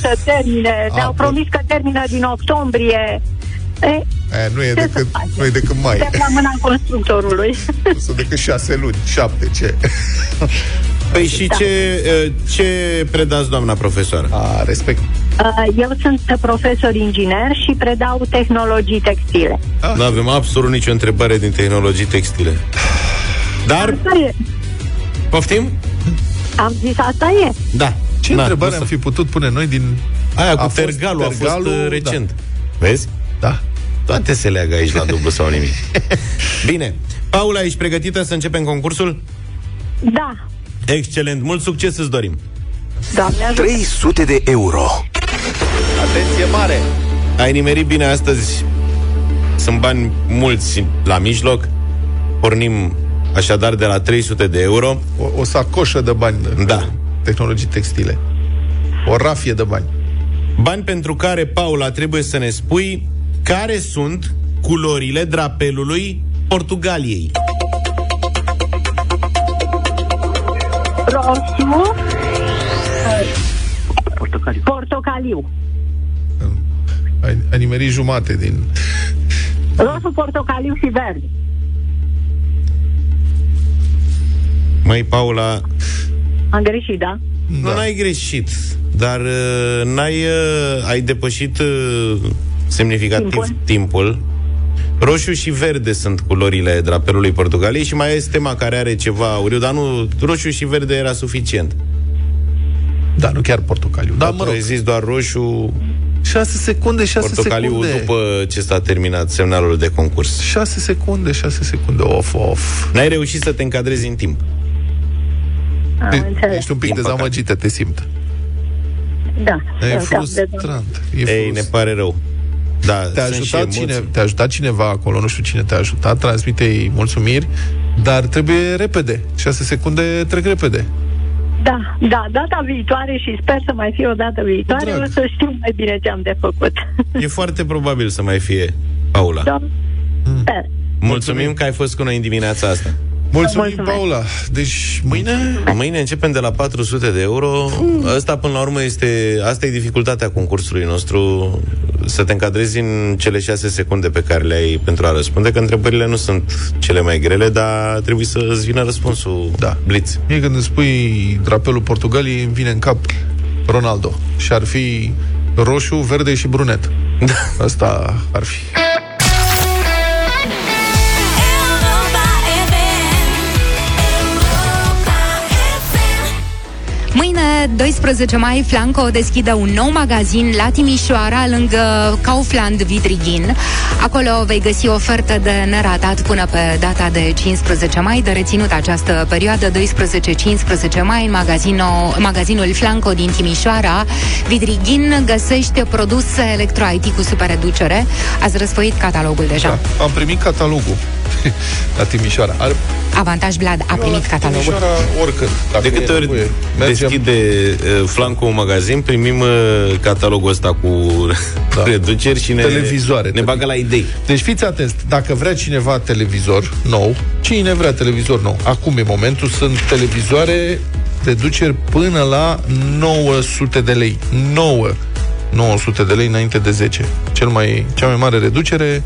să termine. Ne-au promis că termină din octombrie. Nu e decât mai. De la mâna constructorului. Nu sunt decât 6 luni, 7, ce? Păi și da. Ce predați, doamna profesoară? Respect. Eu sunt profesor inginer și predau tehnologii textile. Nu avem absolut nicio întrebare din tehnologii textile. Dar... Poftim? Am zis, asta e. Da. Ce întrebare am fi putut pune noi din... Aia cu tergalul a fost recent. Da. Vezi? Da. Toate se leagă aici la dublu sau nimic. Bine. Paula, ești pregătită să începem concursul? Da. Excelent. Mult succes îți dorim. Doamne, 300 de euro. Atenție mare. Ai nimerit bine astăzi. Sunt bani mulți la mijloc. Pornim așadar de la 300 de euro. O sacoșă de bani. Da. Tehnologii textile. O rafie de bani. Bani pentru care, Paula, trebuie să ne spui care sunt culorile drapelului Portugaliei. Roșu. Portocaliu. Ai nimerit jumate din... Roșu, portocaliu și verde. Măi, Paula... Am greșit, da? Nu, n-ai greșit, dar ai depășit semnificativ timpul. Roșu și verde sunt culorile drapelului Portugaliei și mai este tema care are ceva auriu, dar nu, roșu și verde era suficient. Da, nu chiar portocaliu. Da, mă rog. Ai zis doar roșu... 6 secunde. Portocaliu după ce s-a terminat semnalul de concurs. 6 secunde. Of. N-ai reușit să te încadrezi în timp. Ești un pic dezamăgită, te simt. Da. E frustrant. Ei, ne pare rău. Da, te-a ajutat cineva acolo, nu știu cine te-a ajutat, transmite-i mulțumiri, dar trebuie repede. 6 secunde trec repede. Da, data viitoare și sper să mai fie o dată viitoare, o să știu mai bine ce am de făcut. E foarte probabil să mai fie, Paula. Da. Sper. Mulțumim că ai fost cu noi în dimineața asta. Mulțumim, Paula. Deci mâine începem de la 400 de euro. Asta până la urmă asta e dificultatea concursului nostru. să te încadrezi în cele 6 secunde pe care le ai pentru a răspunde, că întrebările nu sunt cele mai grele, dar trebuie să îți vină răspunsul. Da, blitz. Mie când îmi spui drapelul Portugaliei, îmi vine în cap Ronaldo și ar fi roșu, verde și brunet. Da. Asta ar fi. 12 mai, Flanco deschide un nou magazin la Timișoara, lângă Kaufland Vidrigin. Acolo vei găsi ofertă de neratat până pe data de 15 mai. De reținut această perioadă, 12-15 mai, în magazinul Flanco din Timișoara, Vidrigin, găsește produse electro-IT cu super reducere. Ați răsfoit catalogul deja? Da, am primit catalogul la Timișoara. Avantaj Vlad a primit catalogul. Timișoara, oricând. De câte ori deschide Flanco un magazin, primim catalogul ăsta cu reduceri și ne bagă la idei. Deci fiți atenți, dacă vrea cineva televizor nou, cine vrea televizor nou? Acum e momentul, sunt televizoare reduceri până la 900 de lei. 900 de lei înainte de 10. Cea mai mare reducere,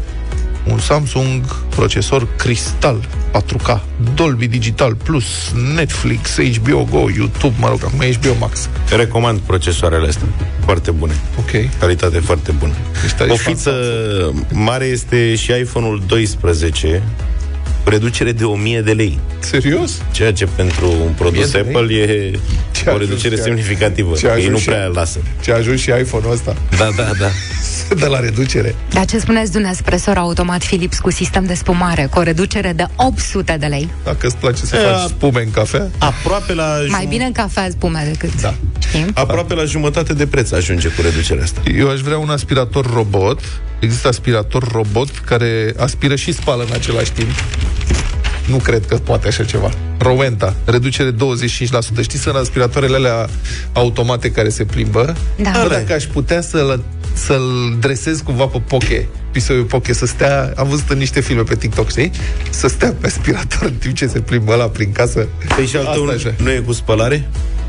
un Samsung, procesor Cristal 4K, Dolby Digital Plus, Netflix, HBO Go, YouTube, mă rog, acum HBO Max. Recomand procesoarele astea, foarte bune. Ok. Calitate foarte bună. O fiță mare este și iPhone-ul 12, reducere de 1000 de lei. Serios? Ceea ce pentru un produs Apple e o reducere semnificativă. Ei nu prea lasă. Ce a ajuns și iPhone-ul ăsta. Da. De la reducere. Dar ce spuneți de un espresor automat Philips cu sistem de spumare, cu o reducere de 800 de lei? Dacă îți place să faci spume în cafea? Aproape la mai bine în cafea spume decât... Da. Știm? Aproape la jumătate de preț ajunge cu reducerea asta. Eu aș vrea un aspirator robot. Există aspirator robot care aspiră și spală în același timp. Nu cred că poate așa ceva. Rowenta, reducere 25%. Știți, sunt aspiratoarele alea automate care se plimbă? Da. Bă, dacă aș putea să-l dresez cumva pe poche, pisoiul poche, să stea, am văzut în niște filme pe TikTok, știi? Să stea pe aspirator în timp ce se plimbă ăla prin casă. Păi și altul nu e cu spălare?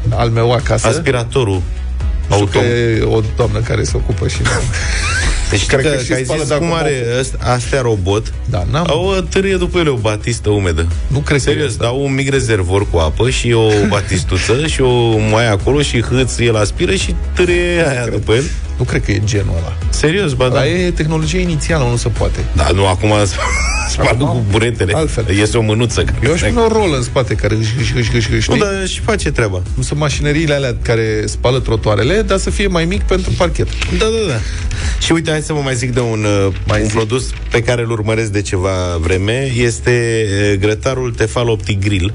Al meu acasă. Aspiratorul. E o doamnă care se ocupă și... Deci cred că ai zis cum are astea robot, da, au târie după ele o batistă umedă. Nu cred. Serios, că au un mic rezervor cu apă și o batistuță și o moaie acolo și hâț, el aspiră și târie aia după el. Nu cred că e genul ăla. Serios, ba da. E tehnologia inițială, nu se poate. Da, nu, acum spart cu buretele. Altfel. Iese o mânuță. Eu aș pune o rolă în spate care nu, dar și face treaba. Nu sunt mașineriile alea care spală trotuarele, dar să fie mai mic pentru parchet. Da. Și uite, hai să vă mai zic de un produs pe care îl urmăresc de ceva vreme. Este grătarul Tefal OptiGrill.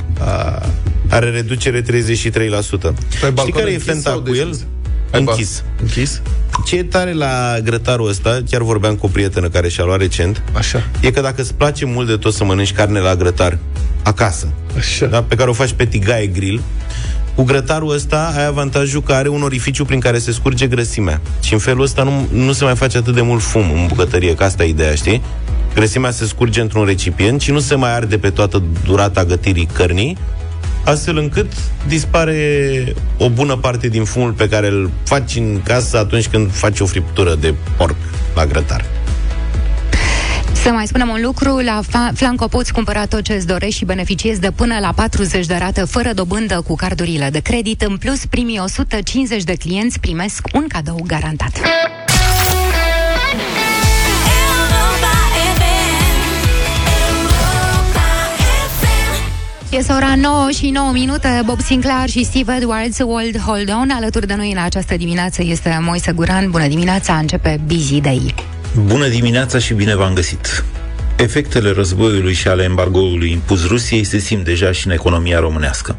Are reducere 33%. Știi care e fenta cu el? Închis. Ce e tare la grătarul ăsta, chiar vorbeam cu o prietenă care și-a luat recent, așa, e că dacă îți place mult de tot să mănânci carne la grătar acasă, așa, da, pe care o faci pe tigaie grill, cu grătarul ăsta ai avantajul că are un orificiu prin care se scurge grăsimea. Și în felul ăsta nu se mai face atât de mult fum în bucătărie, că asta e ideea, știi? Grăsimea se scurge într-un recipient și nu se mai arde pe toată durata gătirii cărnii, astfel încât dispare o bună parte din fumul pe care îl faci în casă atunci când faci o friptură de porc la grătar. Să mai spunem un lucru, la Flanco poți cumpăra tot ce îți dorești și beneficiezi de până la 40 de rate fără dobândă cu cardurile de credit. În plus, primii 150 de clienți primesc un cadou garantat. 9:09, Bob Sinclair și Steve Edwards, World Hold On. Alături de noi în această dimineață este Moise Guran. Bună dimineața, începe Busy Day. Bună dimineața și bine v-am găsit. Efectele războiului și ale embargoului impus Rusiei se simt deja și în economia românească.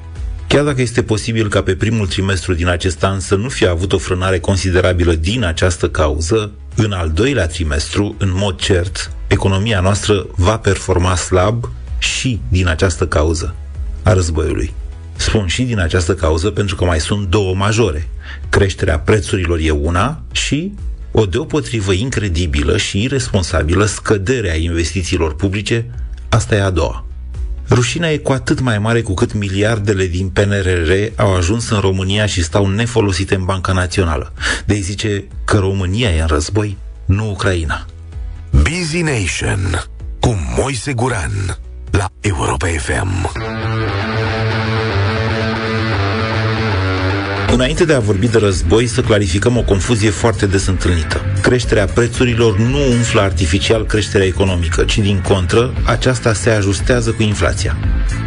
Chiar dacă este posibil ca pe primul trimestru din acest an să nu fie avut o frânare considerabilă din această cauză, în al doilea trimestru, în mod cert, economia noastră va performa slab și din această cauză a războiului. Spun și din această cauză pentru că mai sunt două majore. Creșterea prețurilor e una și o deopotrivă incredibilă și iresponsabilă scădere a investițiilor publice, asta e a doua. Rușinea e cu atât mai mare cu cât miliardele din PNRR au ajuns în România și stau nefolosite în Banca Națională. De-i zice că România e în război? nu Ucraina. Busy Nation cu Moise Guran la Europa FM. Înainte de a vorbi de război, să clarificăm o confuzie foarte des întâlnită. Creșterea prețurilor nu umflă artificial creșterea economică, ci din contră, aceasta se ajustează cu inflația.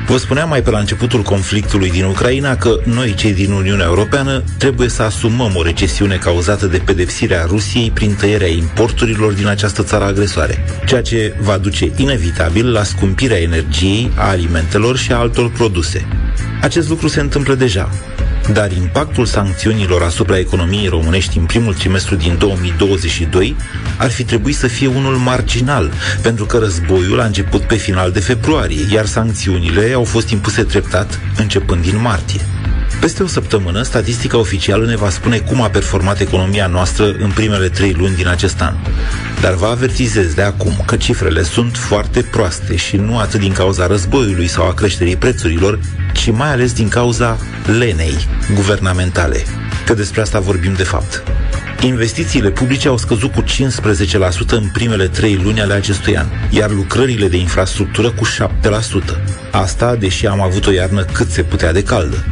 Vă spuneam mai pe la începutul conflictului din Ucraina că noi, cei din Uniunea Europeană, trebuie să asumăm o recesiune cauzată de pedepsirea Rusiei prin tăierea importurilor din această țară agresoare, ceea ce va duce inevitabil la scumpirea energiei, a alimentelor și a altor produse. Acest lucru se întâmplă deja. Dar impactul sancțiunilor asupra economiei românești în primul trimestru din 2022 ar fi trebuit să fie unul marginal, pentru că războiul a început pe final de februarie, iar sancțiunile au fost impuse treptat, începând din martie. Peste o săptămână, statistica oficială ne va spune cum a performat economia noastră în primele 3 luni din acest an. Dar vă avertizez de acum că cifrele sunt foarte proaste și nu atât din cauza războiului sau a creșterii prețurilor, ci mai ales din cauza lenei guvernamentale. Că despre asta vorbim de fapt. Investițiile publice au scăzut cu 15% în primele 3 luni ale acestui an, iar lucrările de infrastructură cu 7%. Asta, deși am avut o iarnă cât se putea de caldă.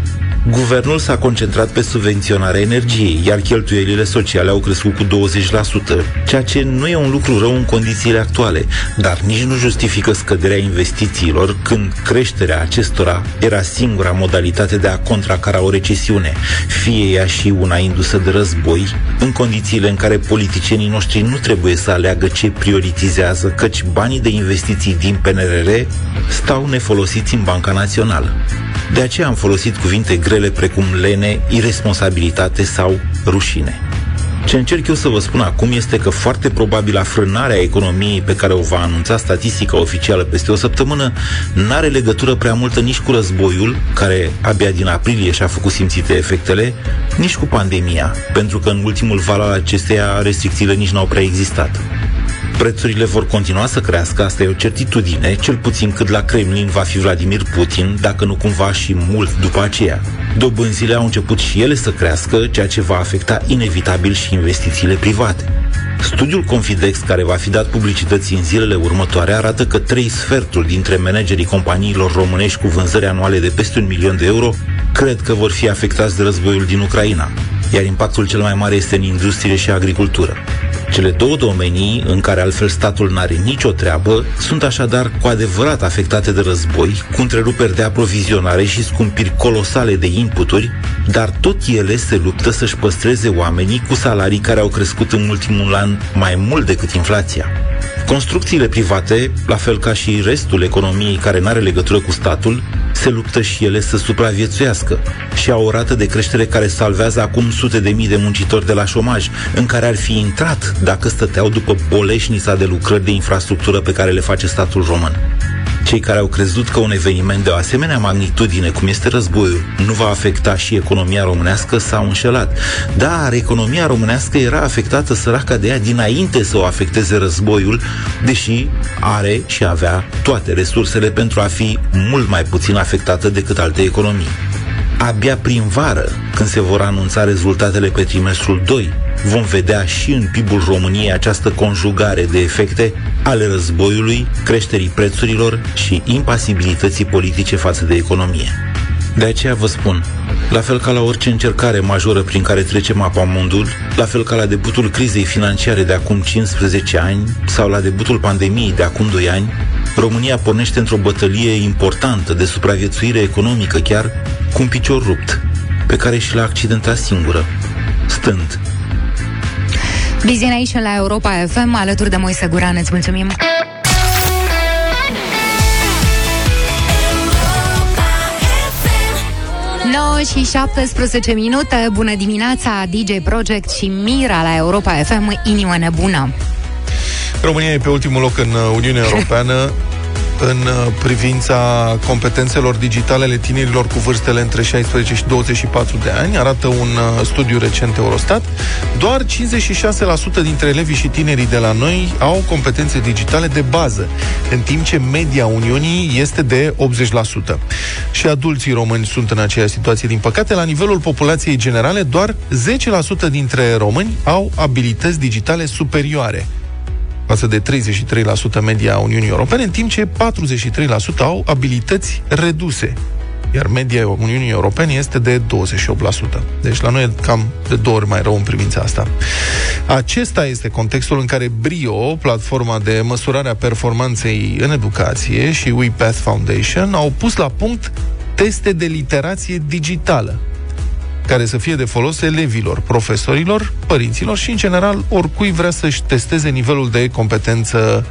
Guvernul s-a concentrat pe subvenționarea energiei, iar cheltuielile sociale au crescut cu 20%, ceea ce nu e un lucru rău în condițiile actuale, dar nici nu justifică scăderea investițiilor când creșterea acestora era singura modalitate de a contracara o recesiune, fie ea și una indusă de război, în condițiile în care politicienii noștri nu trebuie să aleagă ce prioritizează, căci banii de investiții din PNRR stau nefolosiți în Banca Națională. De aceea am folosit cuvinte grele precum lene, iresponsabilitate sau rușine. Ce încerc eu să vă spun acum este că foarte probabil frânarea economiei pe care o va anunța statistica oficială peste o săptămână n-are legătură prea multă nici cu războiul, care abia din aprilie și-a făcut simțite efectele, nici cu pandemia, pentru că în ultimul val al acesteia restricțiile nici n-au prea existat. Prețurile vor continua să crească, asta e o certitudine, cel puțin cât la Kremlin va fi Vladimir Putin, dacă nu cumva și mult după aceea. Dobânzile au început și ele să crească, ceea ce va afecta inevitabil și investițiile private. Studiul Confidex, care va fi dat publicității în zilele următoare, arată că 3/4 dintre managerii companiilor românești cu vânzări anuale de peste 1.000.000 de euro cred că vor fi afectați de războiul din Ucraina, iar impactul cel mai mare este în industrie și agricultură. Cele două domenii, în care altfel statul n-are nicio treabă, sunt așadar cu adevărat afectate de război, cu întreruperi de aprovizionare și scumpiri colosale de inputuri, dar tot ele se luptă să-și păstreze oamenii cu salarii care au crescut în ultimul an mai mult decât inflația. Construcțiile private, la fel ca și restul economiei care n-are legătură cu statul, se luptă și ele să supraviețuiască și au o rată de creștere care salvează acum sute de mii de muncitori de la șomaj, în care ar fi intrat dacă stăteau după boleșnița de lucrări de infrastructură pe care le face statul român. Cei care au crezut că un eveniment de o asemenea magnitudine, cum este războiul, nu va afecta și economia românească, s-au înșelat. Dar economia românească era afectată săraca de ea dinainte să o afecteze războiul, deși are și avea toate resursele pentru a fi mult mai puțin afectată decât alte economii. Abia prin vară, când se vor anunța rezultatele pe trimestrul 2, vom vedea și în PIB-ul României această conjugare de efecte ale războiului, creșterii prețurilor și impasibilității politice față de economie. De aceea vă spun, la fel ca la orice încercare majoră prin care trecem apamondul, la fel ca la debutul crizei financiare de acum 15 ani sau la debutul pandemiei de acum 2 ani, România pornește într-o bătălie importantă de supraviețuire economică, chiar cu un picior rupt, pe care și l-a accidentat singură, stând. Busy Nation la Europa FM, alături de Moise Guran, îți mulțumim! Și 17 minute. Bună dimineața, DJ Project și Mira la Europa FM, inimă nebună. România e pe ultimul loc în Uniunea Europeană în privința competențelor digitale ale tinerilor cu vârstele între 16 și 24 de ani, arată un studiu recent Eurostat. Doar 56% dintre elevii și tinerii de la noi au competențe digitale de bază, în timp ce media Uniunii este de 80%. Și adulții români sunt în aceeași situație. Din păcate, la nivelul populației generale, doar 10% dintre români au abilități digitale superioare față de 33% media Uniunii Europene, în timp ce 43% au abilități reduse, iar media Uniunii Europene este de 28%. Deci la noi e cam de 2 ori mai rău în privința asta. Acesta este contextul în care Brio, platforma de măsurare a performanței în educație, și WePath Foundation au pus la punct teste de literație digitală, care să fie de folos elevilor, profesorilor, părinților și, în general, oricui vrea să-și testeze nivelul de competență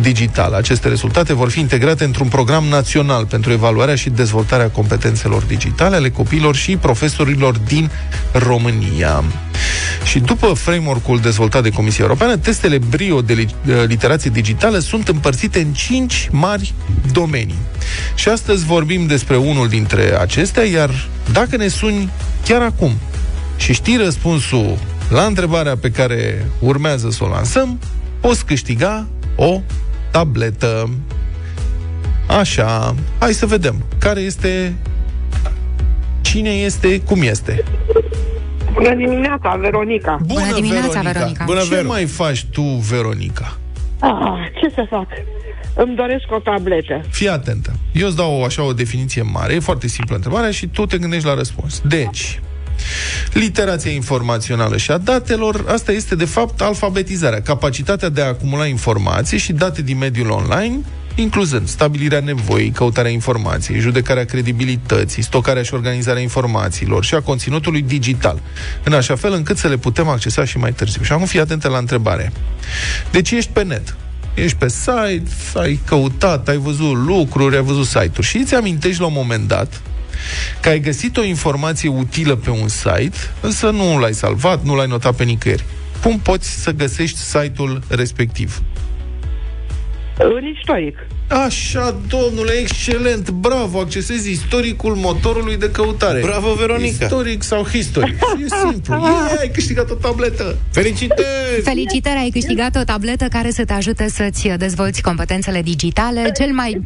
digitală. Aceste rezultate vor fi integrate într-un program național pentru evaluarea și dezvoltarea competențelor digitale ale copiilor și profesorilor din România. Și după framework-ul dezvoltat de Comisia Europeană, testele Brio de literație digitală sunt împărțite în 5 mari domenii. Și astăzi vorbim despre unul dintre acestea, iar dacă ne suni chiar acum și știi răspunsul la întrebarea pe care urmează să o lansăm, poți câștiga o tabletă. Așa, hai să vedem care este, cine este, cum este. Bună dimineața, Veronica. Bună dimineața, Veronica. Bună, ce mai faci tu, Veronica? Ah, ce să fac? Îmi doresc o tabletă. Fii atentă. Eu îți dau așa o definiție mare, e foarte simplă întrebarea și tu te gândești la răspuns. Deci, literația informațională și a datelor, asta este de fapt alfabetizarea, capacitatea de a acumula informații și date din mediul online, incluzând stabilirea nevoii, căutarea informației, judecarea credibilității, stocarea și organizarea informațiilor și a conținutului digital, în așa fel încât să le putem accesa și mai târziu. Și acum fii atentă la întrebare. Deci ești pe net, ești pe site, ai căutat, ai văzut lucruri, ai văzut site-uri și îți amintești la un moment dat că ai găsit o informație utilă pe un site, însă nu l-ai salvat, nu l-ai notat pe nicăieri. Cum poți să găsești site-ul respectiv? În istoric. Așa, domnule, excelent, bravo, accesezi istoricul motorului de căutare. Bravo, Veronica. Istoric sau historic. E simplu. Yeah, ai câștigat o tabletă. Felicitări! Felicitări, ai câștigat o tabletă care să te ajute să-ți dezvolți competențele digitale. Cel mai...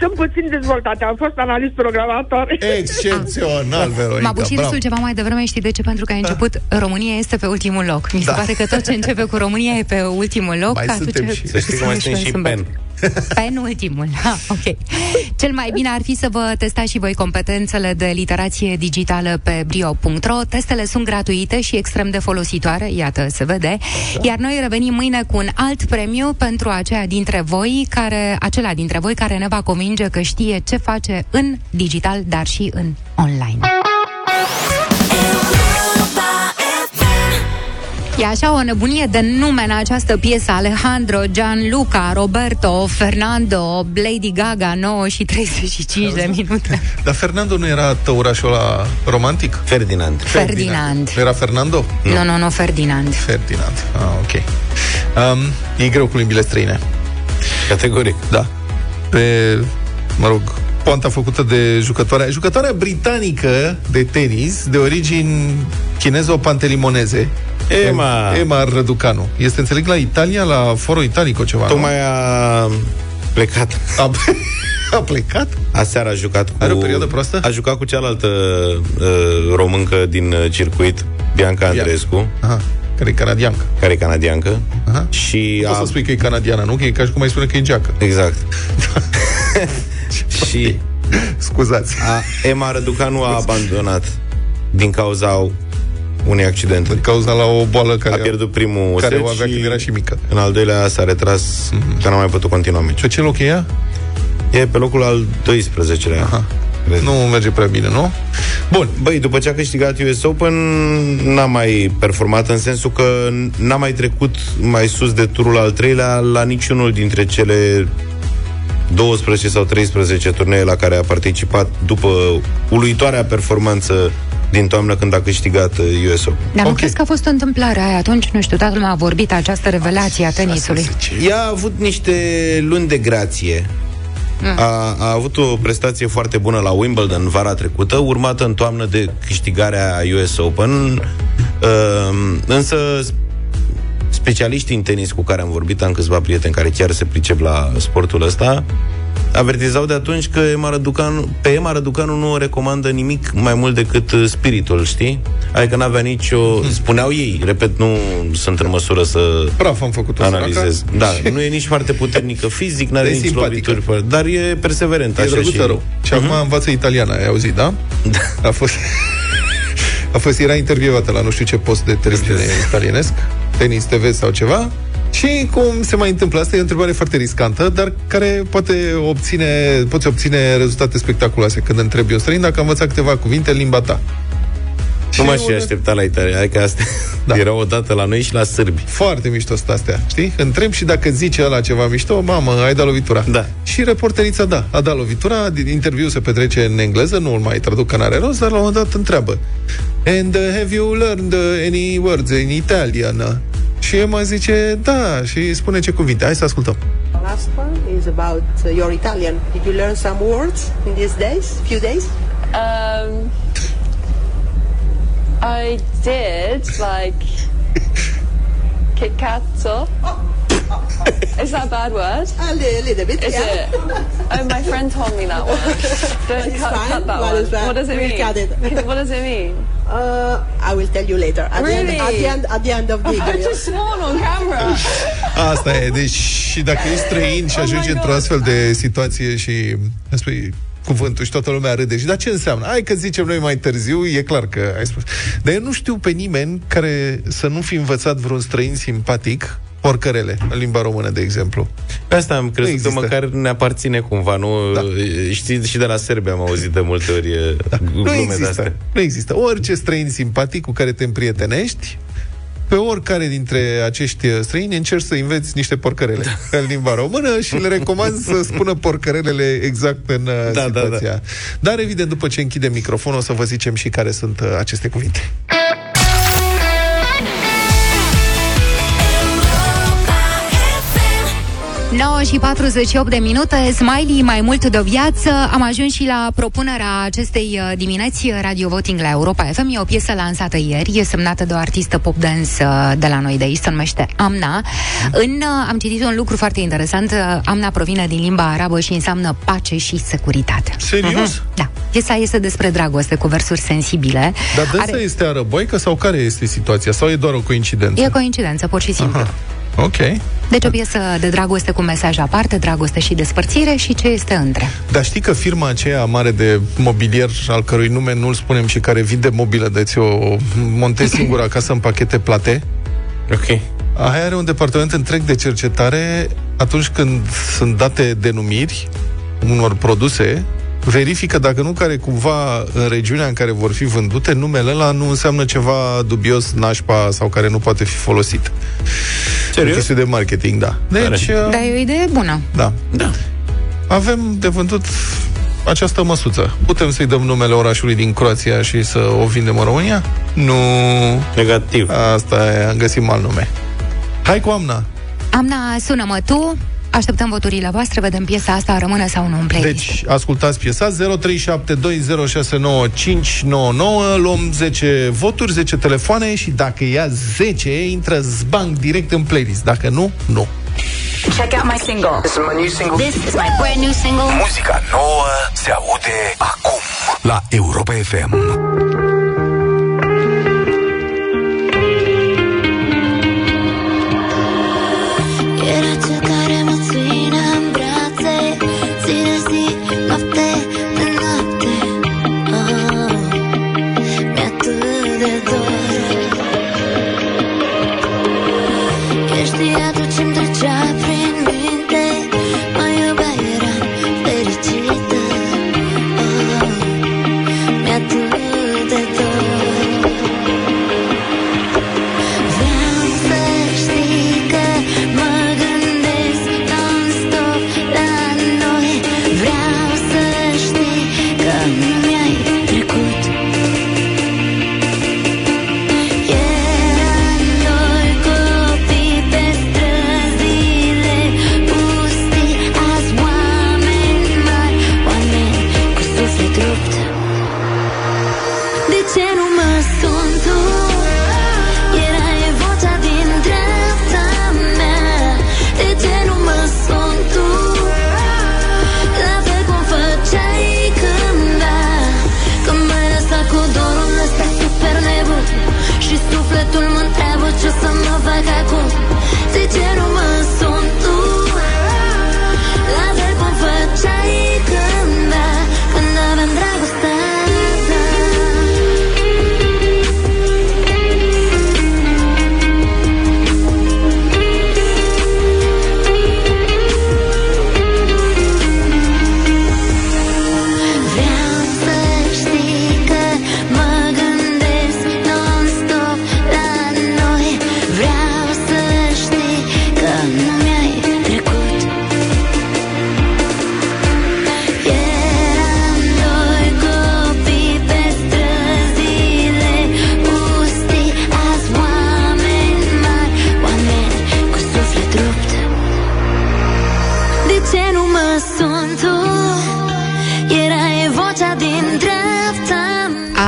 Sunt puțin dezvoltate, am fost analist programator. Excepțional, Veronica. M-a bucit destul ceva mai devreme, știi de ce? Pentru că ai început, România este pe ultimul loc. Mi se pare că tot ce începe cu România e pe ultimul loc. Mai suntem și... Să știi că mai suntem și pen. Penultimul, ok. Cel mai bine ar fi să vă testați și voi competențele de literație digitală pe brio.ro. Testele sunt gratuite și extrem de folositoare, iată, se vede. Iar noi revenim mâine cu un alt premiu pentru acela dintre voi care ne va convinge că știe ce face în digital, dar și în online. E așa o nebunie de nume în această piesă: Alejandro, Gianluca, Roberto, Fernando, Lady Gaga, 9:35. Dar Fernando nu era tăurașul ăla romantic? Ferdinand. Era Fernando? Nu, Ferdinand. Ah, ok. E greu cu limbile străine. Categoric. Da. Poanta făcută de jucătoarea britanică de tenis, de origini chinezo-pantelimoneze, Emma Raducanu. Este, înțeleg, la Italia, la Foro Italico ceva. Tocmai a plecat. A plecat? Aseară a jucat cu... Are o perioadă proastă? A jucat cu cealaltă româncă din circuit, Bianca Andreescu. Aha. Care e canadiancă. Aha. Și nu poți să spui că e canadiană, nu? Că e ca și cum ai spune că e geacă. Exact. Și scuzați. Emma Raducanu a abandonat din cauza unui accident. Din cauza la o boală care a pierdut primul set, care o avea când era și mică. În al doilea s-a retras, că n-a mai putut continua meciul. Pe ce loc e ea? E pe locul al 12-lea. Aha. Nu merge prea bine, nu? Bun, băi, după ce a câștigat US Open n-a mai performat, în sensul că n-a mai trecut mai sus de turul al 3-lea la niciunul dintre cele 12 sau 13 turnee la care a participat după uluitoarea performanță din toamnă, când a câștigat US Open. Dar nu crezi că a fost o întâmplare aia atunci? Nu știu, toată lumea a vorbit această revelație a tenisului. Ea a avut niște luni de grație a avut o prestație foarte bună la Wimbledon vara trecută, urmată în toamnă de câștigarea US Open. Însă specialiștii în tenis cu care am vorbit, am câțiva prieteni care chiar se pricep la sportul ăsta, avertizau de atunci că Ema Răducanu nu recomandă nimic mai mult decât spiritul, știi? Adică n-avea nicio... Spuneau ei, repet, nu sunt în măsură să analizez. Da, nu e nici foarte puternică fizic, n-are nici lovituri, dar e perseverent. E așa drăguță, și rău. Și acum învață italiana, ai auzit, da? Da. A fost, era intervievată la nu știu ce post de televiziune italienesc, Tenis TV sau ceva. Și cum se mai întâmplă? Asta e o întrebare foarte riscantă, dar care poți obține rezultate spectaculoase când întrebi un străin dacă a învățat câteva cuvinte în limba ta. Nu m-aș aștepta la Italia, adică astea era o dată la noi și la sârbi. Foarte mișto sunt astea, știi? Întreb și dacă zice ăla ceva mișto, mamă, ai dat lovitura. Da. Și reporterița, a dat lovitura, interviul se petrece în engleză, nu îl mai traduc, că n-are rost, dar la un moment dat întreabă. And have you learned any words in Italian? Și Emma zice, da, și spune ce cuvinte. Hai să ascultăm. The last one is about your Italian. Did you learn some words in these days, few days? I did, like, che cazzo. Is that a bad word? A little bit, is yeah. It? Oh, my friend told me that one. Don't cut that one. What does it mean? Cut it. What does it mean? I will tell you later. At the end of the video. I just sworn on camera. Asta e, deci și dacă ești străin și ajungi într-o astfel de situație și spui cuvântul și toată lumea râde. Și dar ce înseamnă? Hai că zicem noi mai târziu, e clar că ai spus. Dar eu nu știu pe nimeni care să nu fi învățat vreun străin simpatic porcărele, în limba română, de exemplu. Pe asta am crezut că măcar ne aparține cumva, nu? Da. Știi, și de la sârbi am auzit de multe ori glume de astea. Nu există. Orice străin simpatic cu care te împrietenești, pe oricare dintre acești străini încerci să înveți niște porcărele în limba română și le recomand să spună porcărelele exact în situația. Da. Dar, evident, după ce închidem microfonul, o să vă zicem și care sunt aceste cuvinte. 9:48, Smiley, mai mult de o viață. Am ajuns și la propunerea acestei dimineți, Radio Voting la Europa FM. E o piesă lansată ieri, e semnată de o artistă pop dance de la noi de aici, se numește Amna. Am citit un lucru foarte interesant. Amna provine din limba arabă și înseamnă pace și securitate. Serios? Da. Piesa este despre dragoste, cu versuri sensibile. Dar dânsa este arăboică sau care este situația? Sau e doar o coincidență? E coincidență, pur și simplu. Aha. Ok. Deci o piesă de dragoste cu mesaj aparte, dragoste și despărțire și ce este între. Dar știi că firma aceea mare de mobilier, al cărui nume nu-l spunem, și care vinde mobilă, deci o montezi singură acasă în pachete plate. Ok. Aia are un departament întreg de cercetare. Atunci când sunt date denumiri unor produse, verifică dacă nu care cumva în regiunea în care vor fi vândute, numele ăla nu înseamnă ceva dubios, nașpa sau care nu poate fi folosit. Serios? De marketing, da. Deci, dar e o idee bună. Da. Avem de vândut această măsuță. Putem să-i dăm numele orașului din Croația și să o vindem în România? Nu. Negativ. Asta e, am găsit mal nume. Hai cu Amna. Amna, sună-mă tu. Așteptăm voturile voastre, vedem piesa asta rămâne sau nu în playlist. Deci, ascultați piesa 0372069599, luăm 10 voturi, 10 telefoane și dacă ia 10, intră zbanc direct în playlist. Dacă nu, nu. Check out my single. This is my new single. This is my brand new single. Muzica nouă se aude acum la Europa FM. Atât de dor.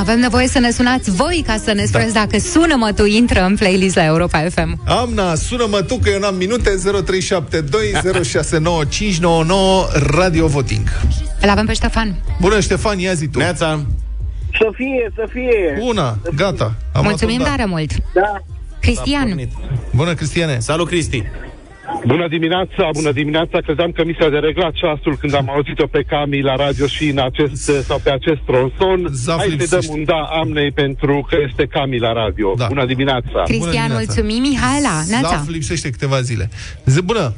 Avem nevoie să ne sunați voi ca să ne spuneți dacă Sună-mă tu intră în playlist la Europa FM. Amna, sună-mă tu că eu n-am minute. 0372069599 Radio Voting. Îl avem pe Ștefan. Bună, Ștefan, ia zi tu. Neața. Să fie. Bună, gata. Mulțumim tare mult. Da. Cristian. Bună, Cristiane. Salut, Cristi. Bună dimineața, credeam că mi s-a dereglat ceasul când am auzit-o pe Cami la radio și în acest, sau pe acest tronson. Hai să dăm un da amnei pentru că este Cami la radio. Da. Bună dimineața. Cristian, mulțumim. Mihaela, neața. Zaf lipsește câteva zile. Bună.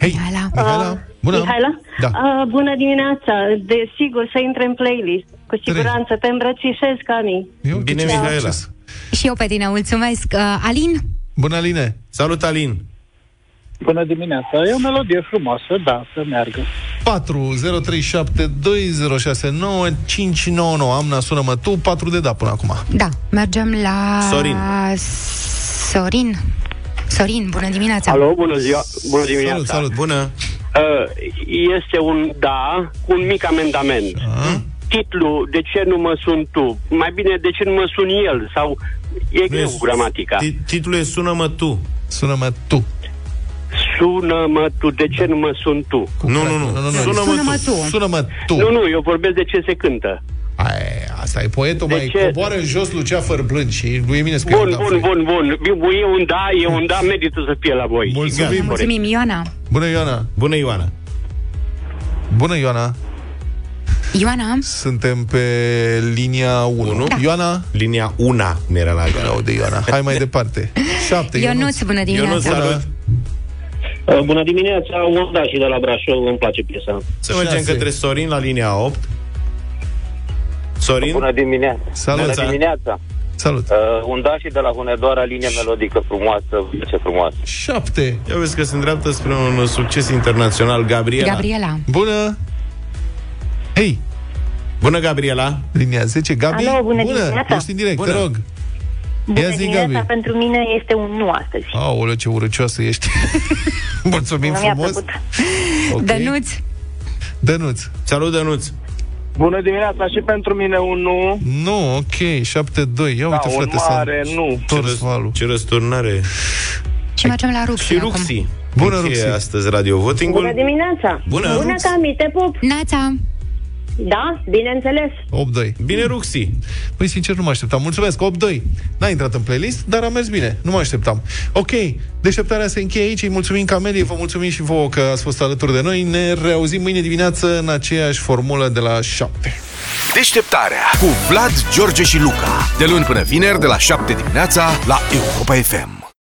Hei, Mihaela. Bună. Mihaela? Da. Bună dimineața. Desigur să intre în playlist. Cu siguranță te îmbrățișez, Cami. Bine, Mihaela. Și eu pe tine, mulțumesc. Alin? Bună, Aline. Salut, Alin. Bună dimineața, e o melodie frumoasă, da, să meargă. 4037206959. Amna, sună-mă tu, 4 de da până acum. Da, mergem la Sorin, bună dimineața. Alo, bună ziua, bună dimineața. Salut, bună. Este un da cu un mic amendament. Titlul, de ce nu mă sun tu? Mai bine, de ce nu mă sun el? Sau e greu cu gramatica. Titlul e Sună-mă tu. Sună-mă tu, de ce nu mă sun tu? Nu. Sună-mă tu. Nu, eu vorbesc de ce se cântă. Asta e poetul, mai coboară în jos Luceafăr Blând și lui Emine scrie. Bun. E un da, merită să fie la voi. Mulțumim, Ioana. Bună, Ioana. Ioana? Suntem pe linia 1. Da. Ioana? Linia 1 mi-era la gălău de Ioana. Hai mai departe. 7. Ionuț, bună dimineața. Ionuț, bună dimineața, Onda și de la Brașov, îmi place piesa. Să mergem către Sorin la linia 8. Sorin? Bună dimineața. Salut. Salut. Onda și de la Hunedoara, linie melodică frumoasă, ce frumoasă. 7. Eu vezi că se îndreaptă spre un succes internațional, Gabriela. Bună. Hei. Bună, Gabriela. Linia 10, Gabi. Alo, bună dimineața. Ești în direct, te rog. Bună dimineața, pentru mine este un nu astăzi. Aoleu, ce urăcioasă ești. Mulțumim frumos. Okay. Dănuț. Salut, Dănuț. Bună dimineața, și pentru mine un nu. Nu, ok, 7-2. Ia uite, frate, ce răsturnare. Și mergem la Ruxi. Bună, Ruxi. Astăzi Radio Voting-ul. Bună dimineața. Bună, Cami, te pup. Nața. Da, bineînțeles. 8-2. Bine, Ruxi. Păi, sincer, nu mă așteptam. Mulțumesc, 8-2. N-a intrat în playlist, dar a mers bine. Nu mă așteptam. Ok, deșteptarea se încheie aici. Îi mulțumim Cameliei, vă mulțumim și vouă că ați fost alături de noi. Ne reauzim mâine dimineață în aceeași formulă de la 7. Deșteptarea cu Vlad, George și Luca. De luni până vineri, de la 7 dimineața, la Europa FM.